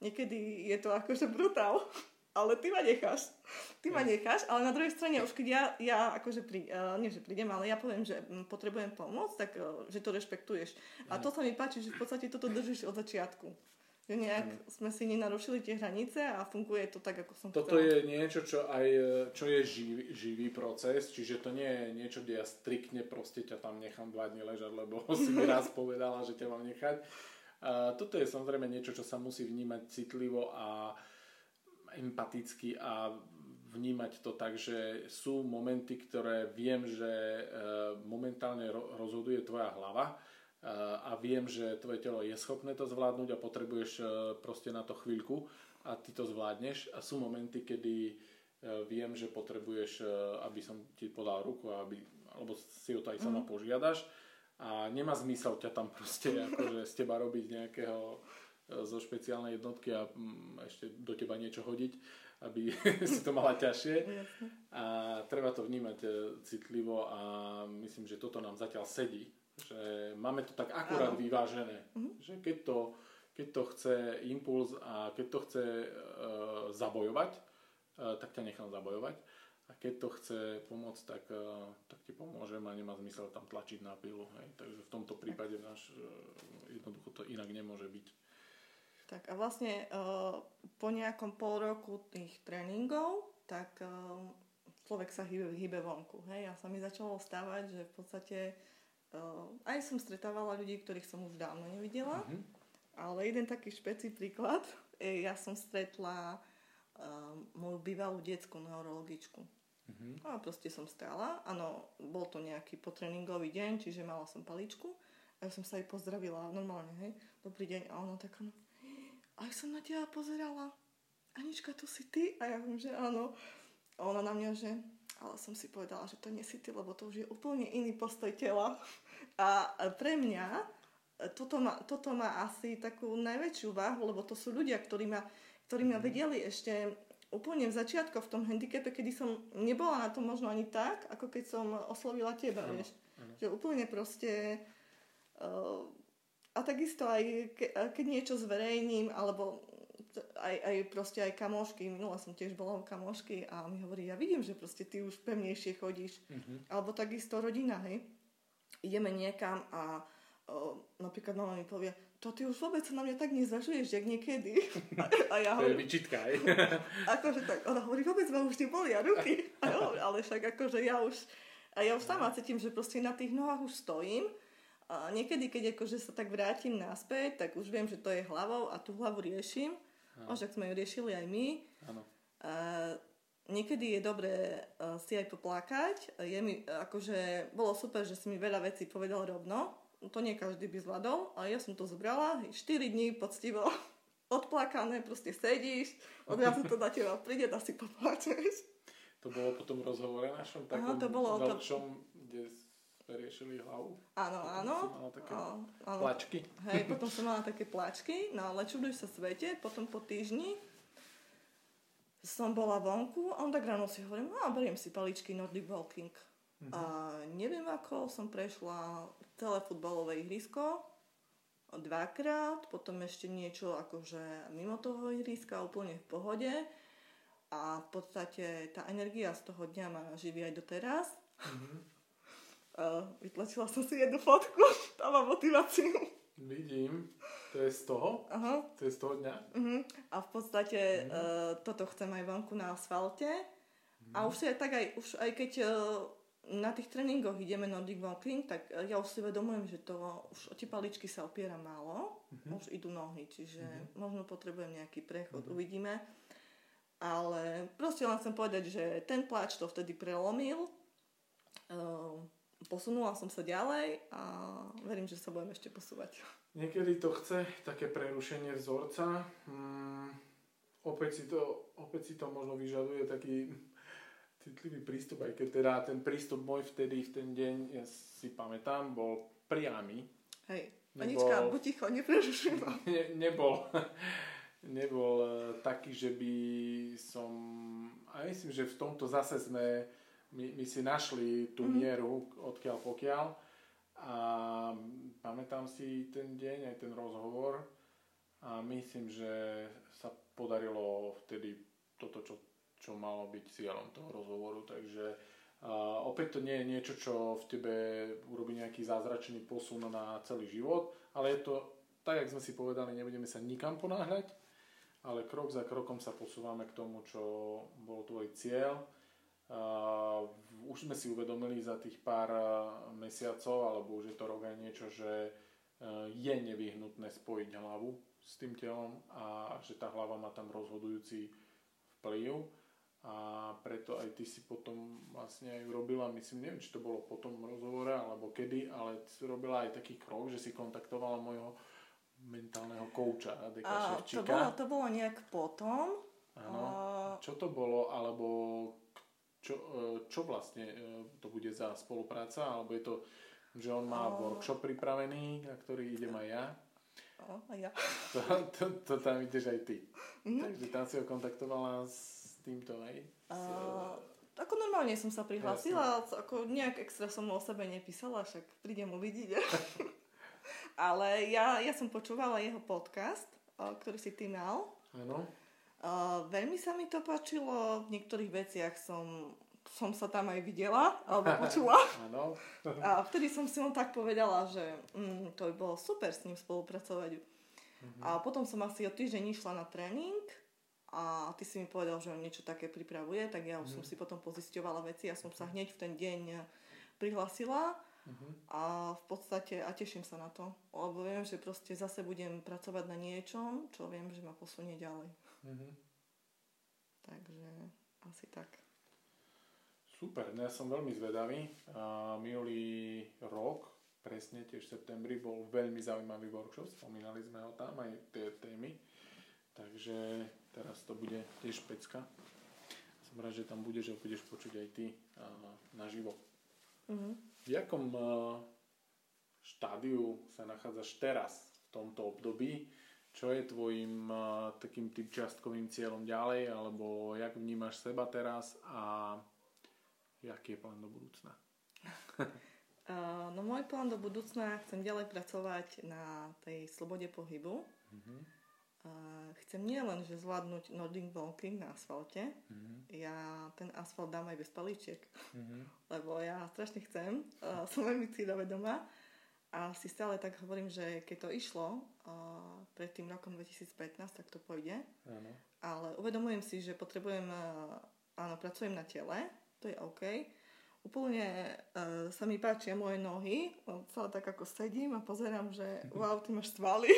Niekedy je to akože brutál, ale ty ma necháš. Ty ma necháš, ale na druhej strane už keď ja akože prídem, ale ja poviem, že potrebujem pomôcť, tak že to rešpektuješ. A to sa mi páči, že v podstate toto držíš od začiatku. Že nejak sme si nenarušili tie hranice a funguje to tak, ako som chcela. Toto je niečo, čo je živý proces, čiže to nie je niečo, kde ja striktne proste ťa tam nechám 2 dni ležať, lebo si mi raz povedala, že ťa mám nechať. Toto je samozrejme niečo, čo sa musí vnímať citlivo a empaticky a vnímať to tak, že sú momenty, ktoré viem, že momentálne rozhoduje tvoja hlava a viem, že tvoje telo je schopné to zvládnuť a potrebuješ proste na to chvíľku a ty to zvládneš, a sú momenty, kedy viem, že potrebuješ, aby som ti podal ruku, alebo si o to aj sama požiadaš. A nemá zmysel ťa tam proste akože z teba robiť nejakého zo špeciálnej jednotky a ešte do teba niečo hodiť, aby si to mala ťažšie. A treba to vnímať citlivo a myslím, že toto nám zatiaľ sedí. Že máme to tak akurát vyvážené. Že keď to chce impuls a keď to chce zabojovať, tak ťa nechám zabojovať. A keď to chce pomôcť, tak ti pomôžem a nemá zmysel tam tlačiť na pilu. Hej. Takže v tomto prípade náš jednoducho to inak nemôže byť. Tak a vlastne po nejakom pol roku tých tréningov, tak človek sa hýbe vonku. Hej. A sa mi začalo stávať, že v podstate aj som stretávala ľudí, ktorých som už dávno nevidela. Ale jeden taký špeciálny príklad. Ja som stretla moju bývalú detskú neurologičku. A proste som stála, áno, bol to nejaký potréningový deň, čiže mala som paličku a ja som sa jej pozdravila normálne, hej, dobrý deň, a ona taká, aj som na teba pozerala, Anička, to si ty? A ja viem, že áno, a ona na mňa, že ale som si povedala, že to nie si ty, lebo to už je úplne iný postoj tela. A pre mňa toto má asi takú najväčšiu váhu, lebo to sú ľudia, ktorí ma vedeli ešte úplne v začiatku v tom handicape, kedy som nebola na tom možno ani tak, ako keď som oslovila teba, vieš. Že úplne proste... a takisto aj keď niečo zverejním, alebo aj proste aj kamošky. Minula som tiež bola u kamošky a mi hovorí, ja vidím, že proste ty už pevnejšie chodíš. Alebo takisto rodina, hej. Ideme niekam a napríklad mama mi povie, to ty už vôbec sa na mňa tak nezvažuješ, jak niekedy. A ja hovorím, to je vyčitka, aj. Akože tak, ona hovorí, vôbec ma už nebolia ruky. A ja hovorím, ale však akože ja už sama cítim, že proste na tých nohách už stojím. A niekedy, keď akože sa tak vrátim naspäť, tak už viem, že to je hlavou a tú hlavu riešim. Však sme ju riešili aj my. Áno. Niekedy je dobré si aj poplakať. Je mi, akože, bolo super, že si mi veľa vecí povedal rovno. To nie každý by zvládol, ale ja som to zobrala, 4 dní poctivo odplakané, proste sedíš, odrazu to na teba príde, asi popláčeš. To bolo potom rozhovore našom takom veľčom, kde sme riešili hlavu. Áno. Potom som mala také plačky. Hej, potom som mala také plačky, no ale čuduješ sa svete, potom po týždni som bola vonku a on tak ráno si hovorím, beriem si paličky Nordic Walking. A neviem ako, som prešla celé futbalové ihrisko 2-krát, potom ešte niečo akože mimo toho ihriska, úplne v pohode. A v podstate tá energia z toho dňa ma živí aj doteraz. Vytlačila som si jednu fotku, tam mám motiváciu. Vidím, to je z toho? Aha. To je z toho dňa? A v podstate toto chcem aj vonku na asfalte. A už si aj tak, už aj keď... na tých tréningoch ideme Nordic Walking, tak ja už si vedomujem, že to už o tie paličky sa opiera málo, už idú nohy, čiže možno potrebujem nejaký prechod, uvidíme. Ale proste len chcem povedať, že ten pláč to vtedy prelomil, posunula som sa ďalej a verím, že sa budem ešte posúvať. Niekedy to chce také prerušenie vzorca, opäť si to možno vyžaduje taký citlivý prístup, aj keď teda ten prístup môj vtedy v ten deň, ja si pamätám, bol priamy. Hej. Anička, buď ticho, neprerušuj ma. Nebol taký, že by som... A myslím, že v tomto zase sme... My si našli tú mieru, odkiaľ pokiaľ. A pamätám si ten deň, aj ten rozhovor. A myslím, že sa podarilo vtedy toto, čo malo byť cieľom toho rozhovoru. Takže opäť to nie je niečo, čo v tebe urobí nejaký zázračný posun na celý život. Ale je to, tak jak sme si povedali, nebudeme sa nikam ponáhľať. Ale krok za krokom sa posúvame k tomu, čo bol tvoj cieľ. Už sme si uvedomili za tých pár mesiacov, alebo už je to rok aj niečo, že je nevyhnutné spojiť hlavu s tým telom a že tá hlava má tam rozhodujúci vplyv. A preto aj ty si potom vlastne aj robila, myslím, neviem, či to bolo po tom rozhovore alebo kedy, ale ty si robila aj taký krok, že si kontaktovala môjho mentálneho kouča. To bolo nejak potom. Áno. Čo to bolo, alebo... Čo vlastne to bude za spolupráca, alebo je to, že on má workshop pripravený, na ktorý idem aj ja. To tam ideš aj ty. Takže tam si ho kontaktovala s týmto aj. Ako normálne som sa prihlásila, ako nejak extra som o sebe nepísala, však prídem uvidieť. Ale ja som počúvala jeho podcast, ktorý si ty mal. Áno. Veľmi sa mi to páčilo, v niektorých veciach som sa tam aj videla alebo počula. A vtedy som si mu tak povedala, že to by bolo super s ním spolupracovať. A potom som asi o týždeň išla na tréning a ty si mi povedal, že on niečo také pripravuje, tak ja už som si potom pozisťovala veci a som sa hneď v ten deň prihlasila. A v podstate a teším sa na to, lebo viem, že proste zase budem pracovať na niečom, čo viem, že ma posunie ďalej. Takže asi tak. Super, ja som veľmi zvedavý. Minulý rok, presne tiež v septembri, bol veľmi zaujímavý workshop, spomínali sme ho tam aj tie témy, takže teraz to bude tiež pecka. Som rád, že tam budeš a budeš počuť aj ty naživo. V jakom štádiu sa nachádzaš teraz v tomto období? Čo je tvojim takým tým čiastkovým cieľom ďalej, alebo jak vnímaš seba teraz a jaký je plán do budúcna? No môj plán do budúcna, chcem ďalej pracovať na tej slobode pohybu. Chcem nielen, že zvládnuť Nordic walking na asfalte, ja ten asfalt dám aj bez palíčiek, lebo ja strašne chcem, som veľmi cieľavedomá. A si stále tak hovorím, že keď to išlo pred tým rokom 2015, tak to pôjde. Áno. Ale uvedomujem si, že potrebujem, áno, pracujem na tele, to je OK. Úplne sa mi páčia moje nohy, celé tak ako sedím a pozerám, že wow, ty máš svaly.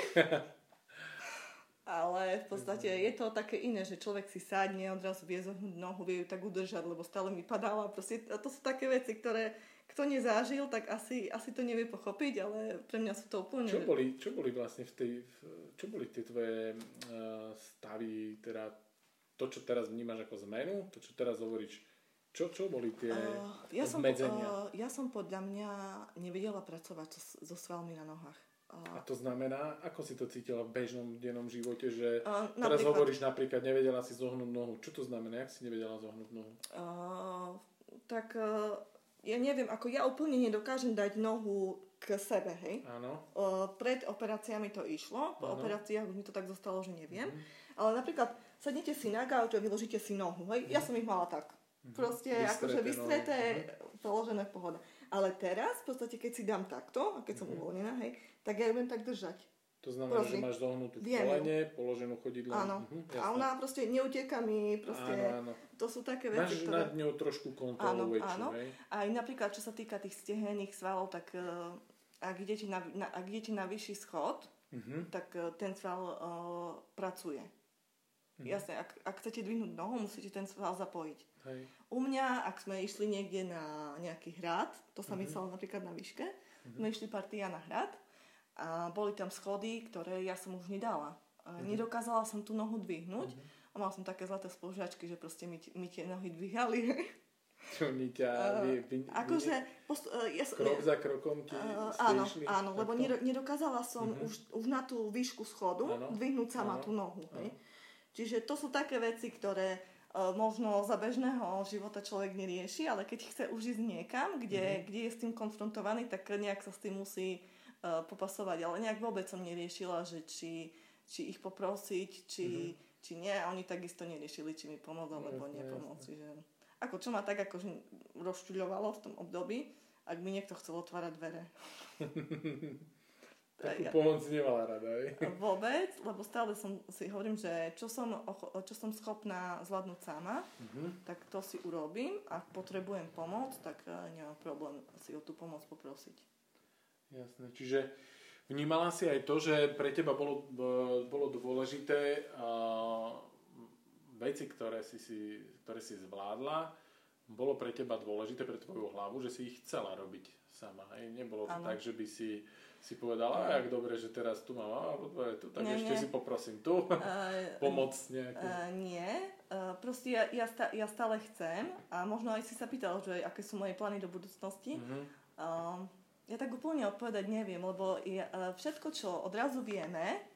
Ale v podstate je to také iné, že človek si sadne, odrazu vie zohnúť nohu, vie ju tak udržať, lebo stále mi padala. Proste, a to sú také veci, ktoré kto nezážil, tak asi to nevie pochopiť, ale pre mňa sú to úplne... Čo boli vlastne tie tvoje stavy, teda to, čo teraz vnímaš ako zmenu, to, čo teraz hovoríš, čo boli tie obmedzenia? Ja som podľa mňa nevedela pracovať so svalmi na nohách. A to znamená, ako si to cítila v bežnom dennom živote, že teraz hovoríš napríklad, nevedela si zohnúť nohu. Čo to znamená, jak si nevedela zohnúť nohu? Tak... Ja neviem, ako ja úplne nedokážem dať nohu k sebe, hej. Áno. Pred operáciami to išlo, po operáciách mi to tak zostalo, že neviem. Ale napríklad sadnete si na gauč a vyložíte si nohu, hej. Ja som ich mala tak. Proste akože vystreté, položené v pohode. Ale teraz, v podstate, keď si dám takto, a keď som uvoľnená, hej, tak ja ju budem tak držať. To znamená, že máš zohnutú v kolene, položenú chodidlo. Áno. A ona proste neutieká mi, proste... Áno. To sú také veci, máš ktoré... nad ňou trošku kontrolu väčšiu, hej? Aj napríklad, čo sa týka tých stehenných svalov, tak ak idete na vyšší schod, tak ten sval pracuje. Jasne, ak chcete dvihnúť nohu, musíte ten sval zapojiť. Hej. U mňa, ak sme išli niekde na nejaký hrad, to sa myslelo napríklad na výške, sme išli partia na hrad, a boli tam schody, ktoré ja som už nedala. Nedokázala som tú nohu dvihnúť a mala som také zlaté spolužiačky, že proste mi tie nohy dvíhali. oni ťa krok za krokom ti stiešli. Áno, lebo nedokázala som už na tú výšku schodu dvihnúť sama tú nohu. Čiže to sú také veci, ktoré možno za bežného života človek nerieši, ale keď chce už ísť niekam, kde je s tým konfrontovaný, tak nejak sa s tým musí popasovať. Ale nejak vôbec som neriešila, že či ich poprosiť, či nie. A oni takisto neriešili, či mi pomôcť alebo nepomôcť. Ako čo ma tak akože rozčuľovalo v tom období, ak mi niekto chcel otvárať dvere. Takú pomoc nemala rada, hej? Vôbec, lebo stále si hovorím, že čo som schopná zvládnuť sama, tak to si urobím. Ak potrebujem pomoc, tak nemám problém si o tú pomoc poprosiť. Jasné, čiže vnímala si aj to, že pre teba bolo dôležité... Veci, ktoré si zvládla, bolo pre teba dôležité, pre tvoju hlavu, že si ich chcela robiť sama. Hej? Nebolo to tak, že by si povedala, jak dobre, že teraz tu mám, tak nie, ešte nie. Si poprosím tu pomoc nejakú. Nie, proste ja stále chcem a možno aj si sa pýtala, že aké sú moje plány do budúcnosti. Ja tak úplne odpovedať neviem, lebo všetko, čo odrazu vieme,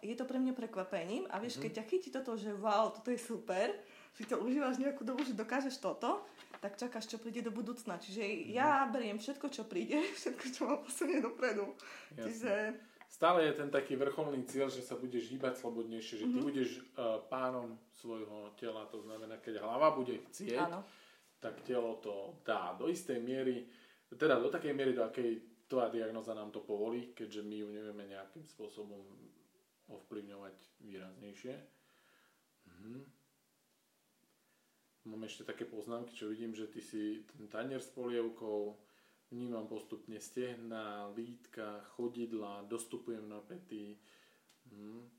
je to pre mňa prekvapením a vieš, keď ťa chytí toto, že wow, toto je super, si to užívaš nejakú dobu, že dokážeš toto, tak čakáš, čo príde do budúcna. Čiže ja beriem všetko, čo príde, všetko, čo mám posledne dopredu. Čiže... Stále je ten taký vrcholný cieľ, že sa budeš hýbať slobodnejšie, že ty budeš pánom svojho tela, to znamená, keď hlava bude chcieť, tak telo to dá do istej miery, teda do takej miery, do akej tvoja diagnoza nám to povolí, keďže my ju nevieme nejakým spôsobom ovplyvňovať výraznejšie. Mám ešte také poznámky, čo vidím, že ty si ten tanier s polievkou, vnímam postupne stehná, lítka, chodidla, dostupujem na pety.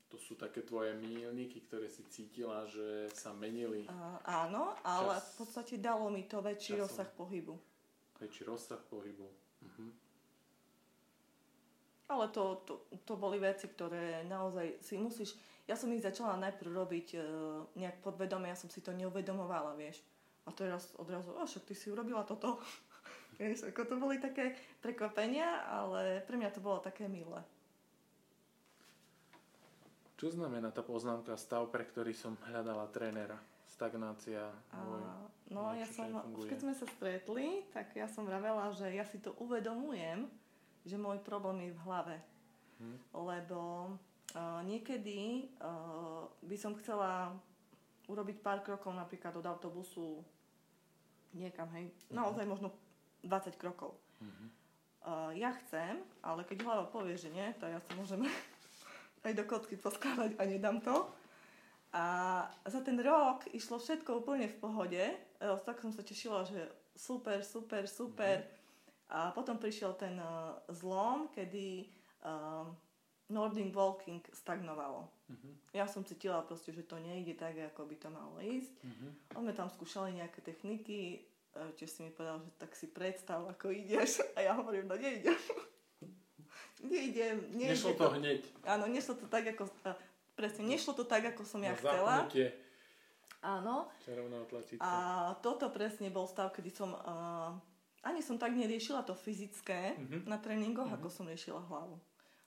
To sú také tvoje míľniky, ktoré si cítila, že sa menili. Áno, ale v podstate dalo mi to väčší rozsah pohybu. Ale to boli veci, ktoré naozaj si musíš... Ja som ich začala najprv robiť nejak podvedome, ja som si to neuvedomovala, vieš. A teraz odrazu, však ty si urobila toto. Vieš, ako to boli také prekvapenia, ale pre mňa to bolo také milé. Čo znamená tá poznámka stav, pre ktorý som hľadala trénera? Stagnácia? Keď sme sa stretli, tak ja som vravela, že ja si to uvedomujem, že môj problém je v hlave. Lebo niekedy by som chcela urobiť pár krokov napríklad od autobusu niekam, hej, naozaj možno 20 krokov. Ja chcem, ale keď hlava povie, že nie, to ja sa môžem aj do kocky poskladať a nedám to. A za ten rok išlo všetko úplne v pohode. Tak som sa tešila, že super. A potom prišiel ten zlom, kedy Nordic Walking stagnovalo. Ja som cítila proste, že to nejde tak, ako by to malo ísť. A sme tam skúšali nejaké techniky, tiež si mi povedal, že tak si predstav, ako ideš. A ja hovorím, no nejdem. Nešlo to hneď. Áno, nešlo to tak, ako... Presne, nešlo to tak, ako som ja chcela. Zapnutie. Áno. Čarovná tlačítka. A toto presne bol stav, kedy som... Ani som tak neriešila to fyzické na tréningoch, ako som riešila hlavu.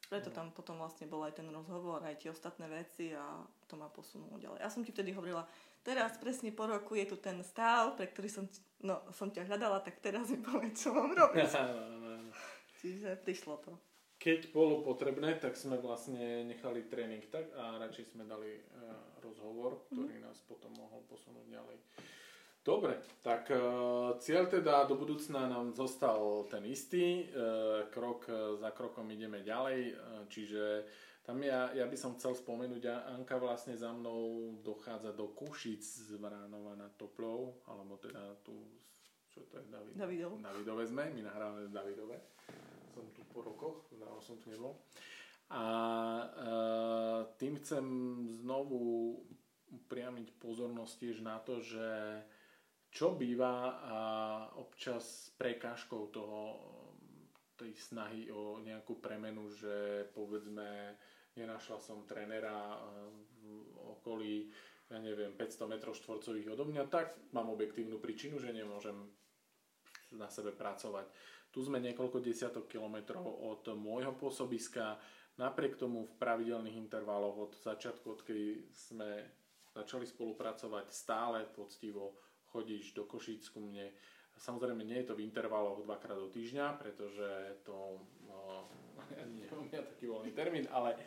Preto tam potom vlastne bol aj ten rozhovor, aj tie ostatné veci a to ma posunulo ďalej. Ja som ti vtedy hovorila, teraz presne po roku je tu ten stav, pre ktorý som ťa hľadala, tak teraz mi povedz, čo mám robiť. Čiže prišlo to. Keď bolo potrebné, tak sme vlastne nechali tréning tak a radšej sme dali rozhovor, ktorý nás potom mohol posunúť ďalej. Dobre, tak cieľ teda do budúcna nám zostal ten istý, krok za krokom ideme ďalej, čiže tam ja by som chcel spomenúť, Anka vlastne za mnou dochádza do Košíc z Vranova nad Topľou, alebo teda tu, čo to je, Davidov. Davidove sme, my nahrávame v Davidove, som tu po rokoch, dávno som tu nebol. A tým chcem znovu upriamiť pozornosť tiež na to, že čo býva občas prekážkou tej snahy o nejakú premenu, že povedzme, nenašla som trénera v okolí, ja neviem, 500 metrov štvorcových odo mňa, tak mám objektívnu príčinu, že nemôžem na sebe pracovať. Tu sme niekoľko desiatok kilometrov od môjho pôsobiska, napriek tomu v pravidelných intervaloch od začiatku, odkedy sme začali spolupracovať, stále poctivo chodíš do Košíc ku mne. Samozrejme nie je to v intervaloch dvakrát do týždňa, pretože to ja taký voľný termín, ale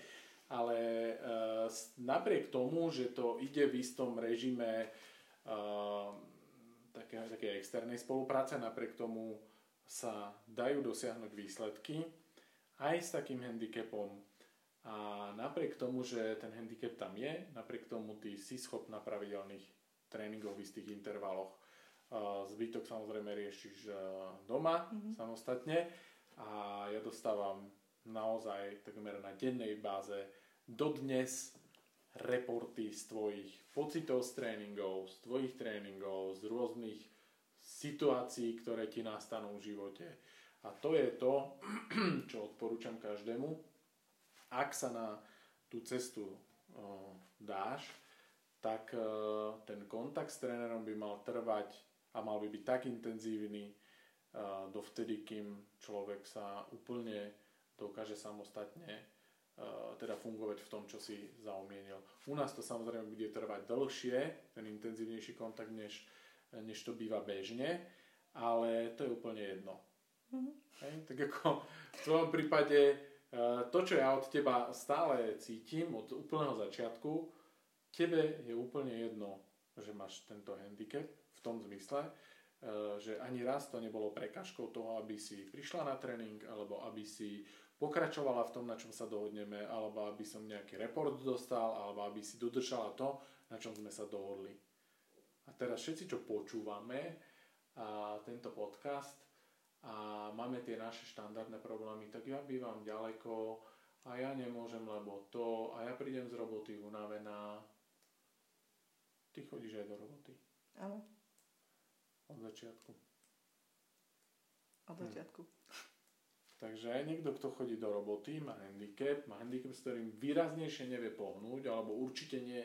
napriek tomu, že to ide v istom režime také externej spolupráce, napriek tomu sa dajú dosiahnuť výsledky aj s takým handicapom. A napriek tomu, že ten handicap tam je, napriek tomu ty si schopná pravidelných tréningov v istých intervaloch. Zbytok samozrejme riešiš doma, samostatne, a ja dostávam naozaj takmer na dennej báze dodnes reporty z tvojich pocitov z tréningov, z tvojich tréningov, z rôznych situácií, ktoré ti nastanú v živote. A to je to, čo odporúčam každému. Ak sa na tú cestu dáš, tak ten kontakt s trénerom by mal trvať a mal by byť tak intenzívny dovtedy, kým človek sa úplne dokáže samostatne teda fungovať v tom, čo si zaumienil. U nás to samozrejme bude trvať dlhšie, ten intenzívnejší kontakt, než to býva bežne, ale to je úplne jedno. Hej? Tak ako v tvojom prípade to, čo ja od teba stále cítim od úplného začiatku, tebe je úplne jedno, že máš tento handicap v tom zmysle, že ani raz to nebolo prekažkou toho, aby si prišla na tréning, alebo aby si pokračovala v tom, na čom sa dohodneme, alebo aby som nejaký report dostal, alebo aby si dodržala to, na čom sme sa dohodli. A teraz všetci, čo počúvame tento podcast a máme tie naše štandardné problémy, tak ja bývam ďaleko a ja nemôžem, lebo to, a ja prídem z roboty unavená. Ty chodíš aj do roboty. Áno. Od začiatku. Od začiatku. Takže aj niekto, kto chodí do roboty, má handicap, s ktorým výraznejšie nevie pohnúť, alebo určite nie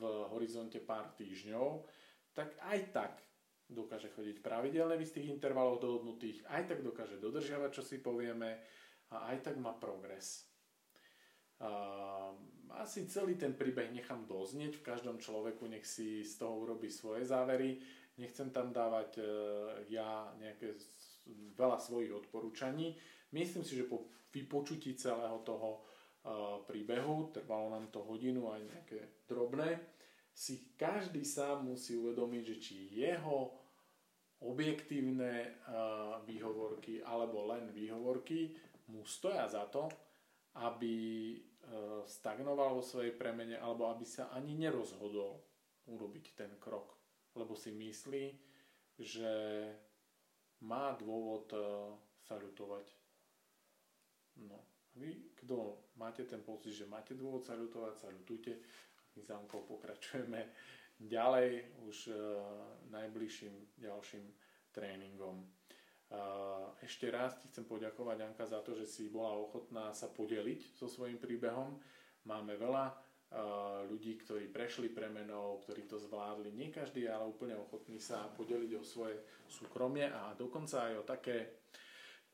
v horizonte pár týždňov, tak aj tak dokáže chodiť pravidelne v istých intervaloch dohodnutých, aj tak dokáže dodržiavať, čo si povieme, a aj tak má progres. Asi celý ten príbeh nechám doznieť, v každom človeku nech si z toho urobí svoje závery. Nechcem tam dávať ja nejaké veľa svojich odporúčaní. Myslím si, že po vypočutí celého toho príbehu, trvalo nám to hodinu aj nejaké drobné, si každý sám musí uvedomiť, že či jeho objektívne výhovorky alebo len výhovorky mu stoja za to, aby stagnoval vo svojej premene alebo aby sa ani nerozhodol urobiť ten krok, lebo si myslí, že má dôvod sa ľutovať. No, vy, kto máte ten pocit, že máte dôvod sa ľutovať, sa ľutujte. My s Ankou pokračujeme ďalej už najbližším ďalším tréningom. Ešte raz ti chcem poďakovať, Anka, za to, že si bola ochotná sa podeliť so svojím príbehom. Máme veľa ľudí, ktorí prešli premenou, ktorí to zvládli. Nie každý, ale úplne ochotný sa podeliť o svoje súkromie a dokonca aj o také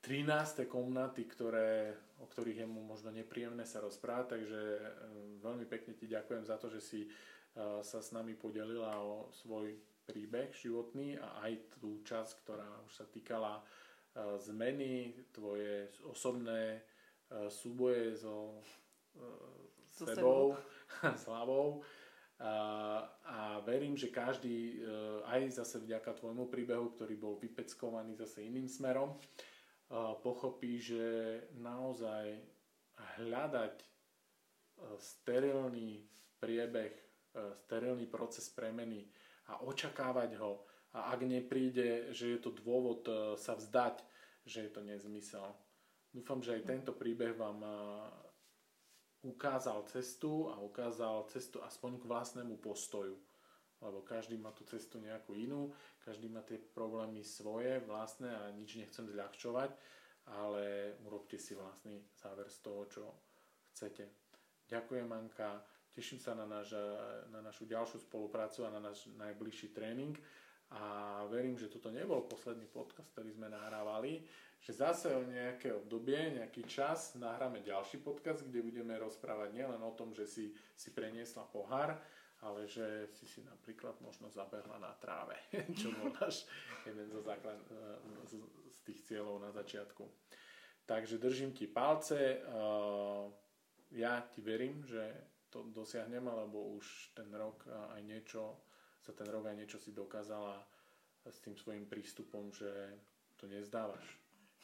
13. komnaty, o ktorých je mu možno nepríjemné sa rozprávať. Takže veľmi pekne ti ďakujem za to, že si sa s nami podelila o svoj príbeh životný a aj tú časť, ktorá už sa týkala zmeny, tvoje osobné súboje so sebou, s hlavou. A verím, že každý aj zase vďaka tvojmu príbehu, ktorý bol vypeckovaný zase iným smerom, pochopí, že naozaj hľadať sterilný priebeh, sterilný proces premeny a očakávať ho, a ak nepríde, že je to dôvod sa vzdať, že je to nezmysel. Dúfam, že aj tento príbeh vám ukázal cestu a ukázal cestu aspoň k vlastnému postoju, lebo každý má tú cestu nejakú inú, každý má tie problémy svoje, vlastné, a nič nechcem zľahčovať, ale urobte si vlastný záver z toho, čo chcete. Ďakujem, Anka. Teším sa na našu ďalšiu spoluprácu a na náš najbližší tréning. A verím, že toto nebol posledný podcast, ktorý sme nahrávali, že zase o nejaké obdobie, nejaký čas nahráme ďalší podcast, kde budeme rozprávať nielen o tom, že si preniesla pohár, ale že si napríklad možno zabehla na tráve, čo bol náš jeden z tých cieľov na začiatku. Takže držím ti palce, ja ti verím, že to dosiahnem, lebo už ten rok aj niečo si dokázala s tým svojím prístupom, že to nezdávaš.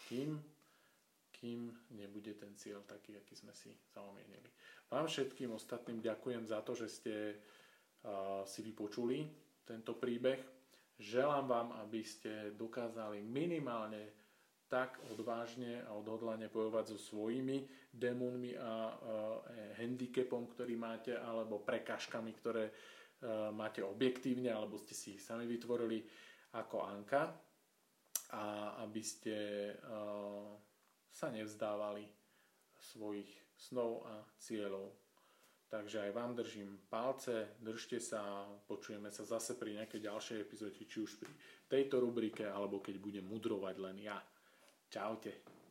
Kým nebude ten cieľ taký, aký sme si zaumienili. Vám všetkým ostatným ďakujem za to, že ste si vypočuli tento príbeh. Želám vám, aby ste dokázali minimálne tak odvážne a odhodlane bojovať so svojimi démonmi a handicapom, ktorý máte, alebo prekážkami, ktoré máte objektívne, alebo ste si ich sami vytvorili ako Anka, a aby ste sa nevzdávali svojich snov a cieľov. Takže aj vám držím palce, držte sa, počujeme sa zase pri nejakej ďalšej epizóde, či už pri tejto rubrike, alebo keď budem mudrovať len ja. Čaute.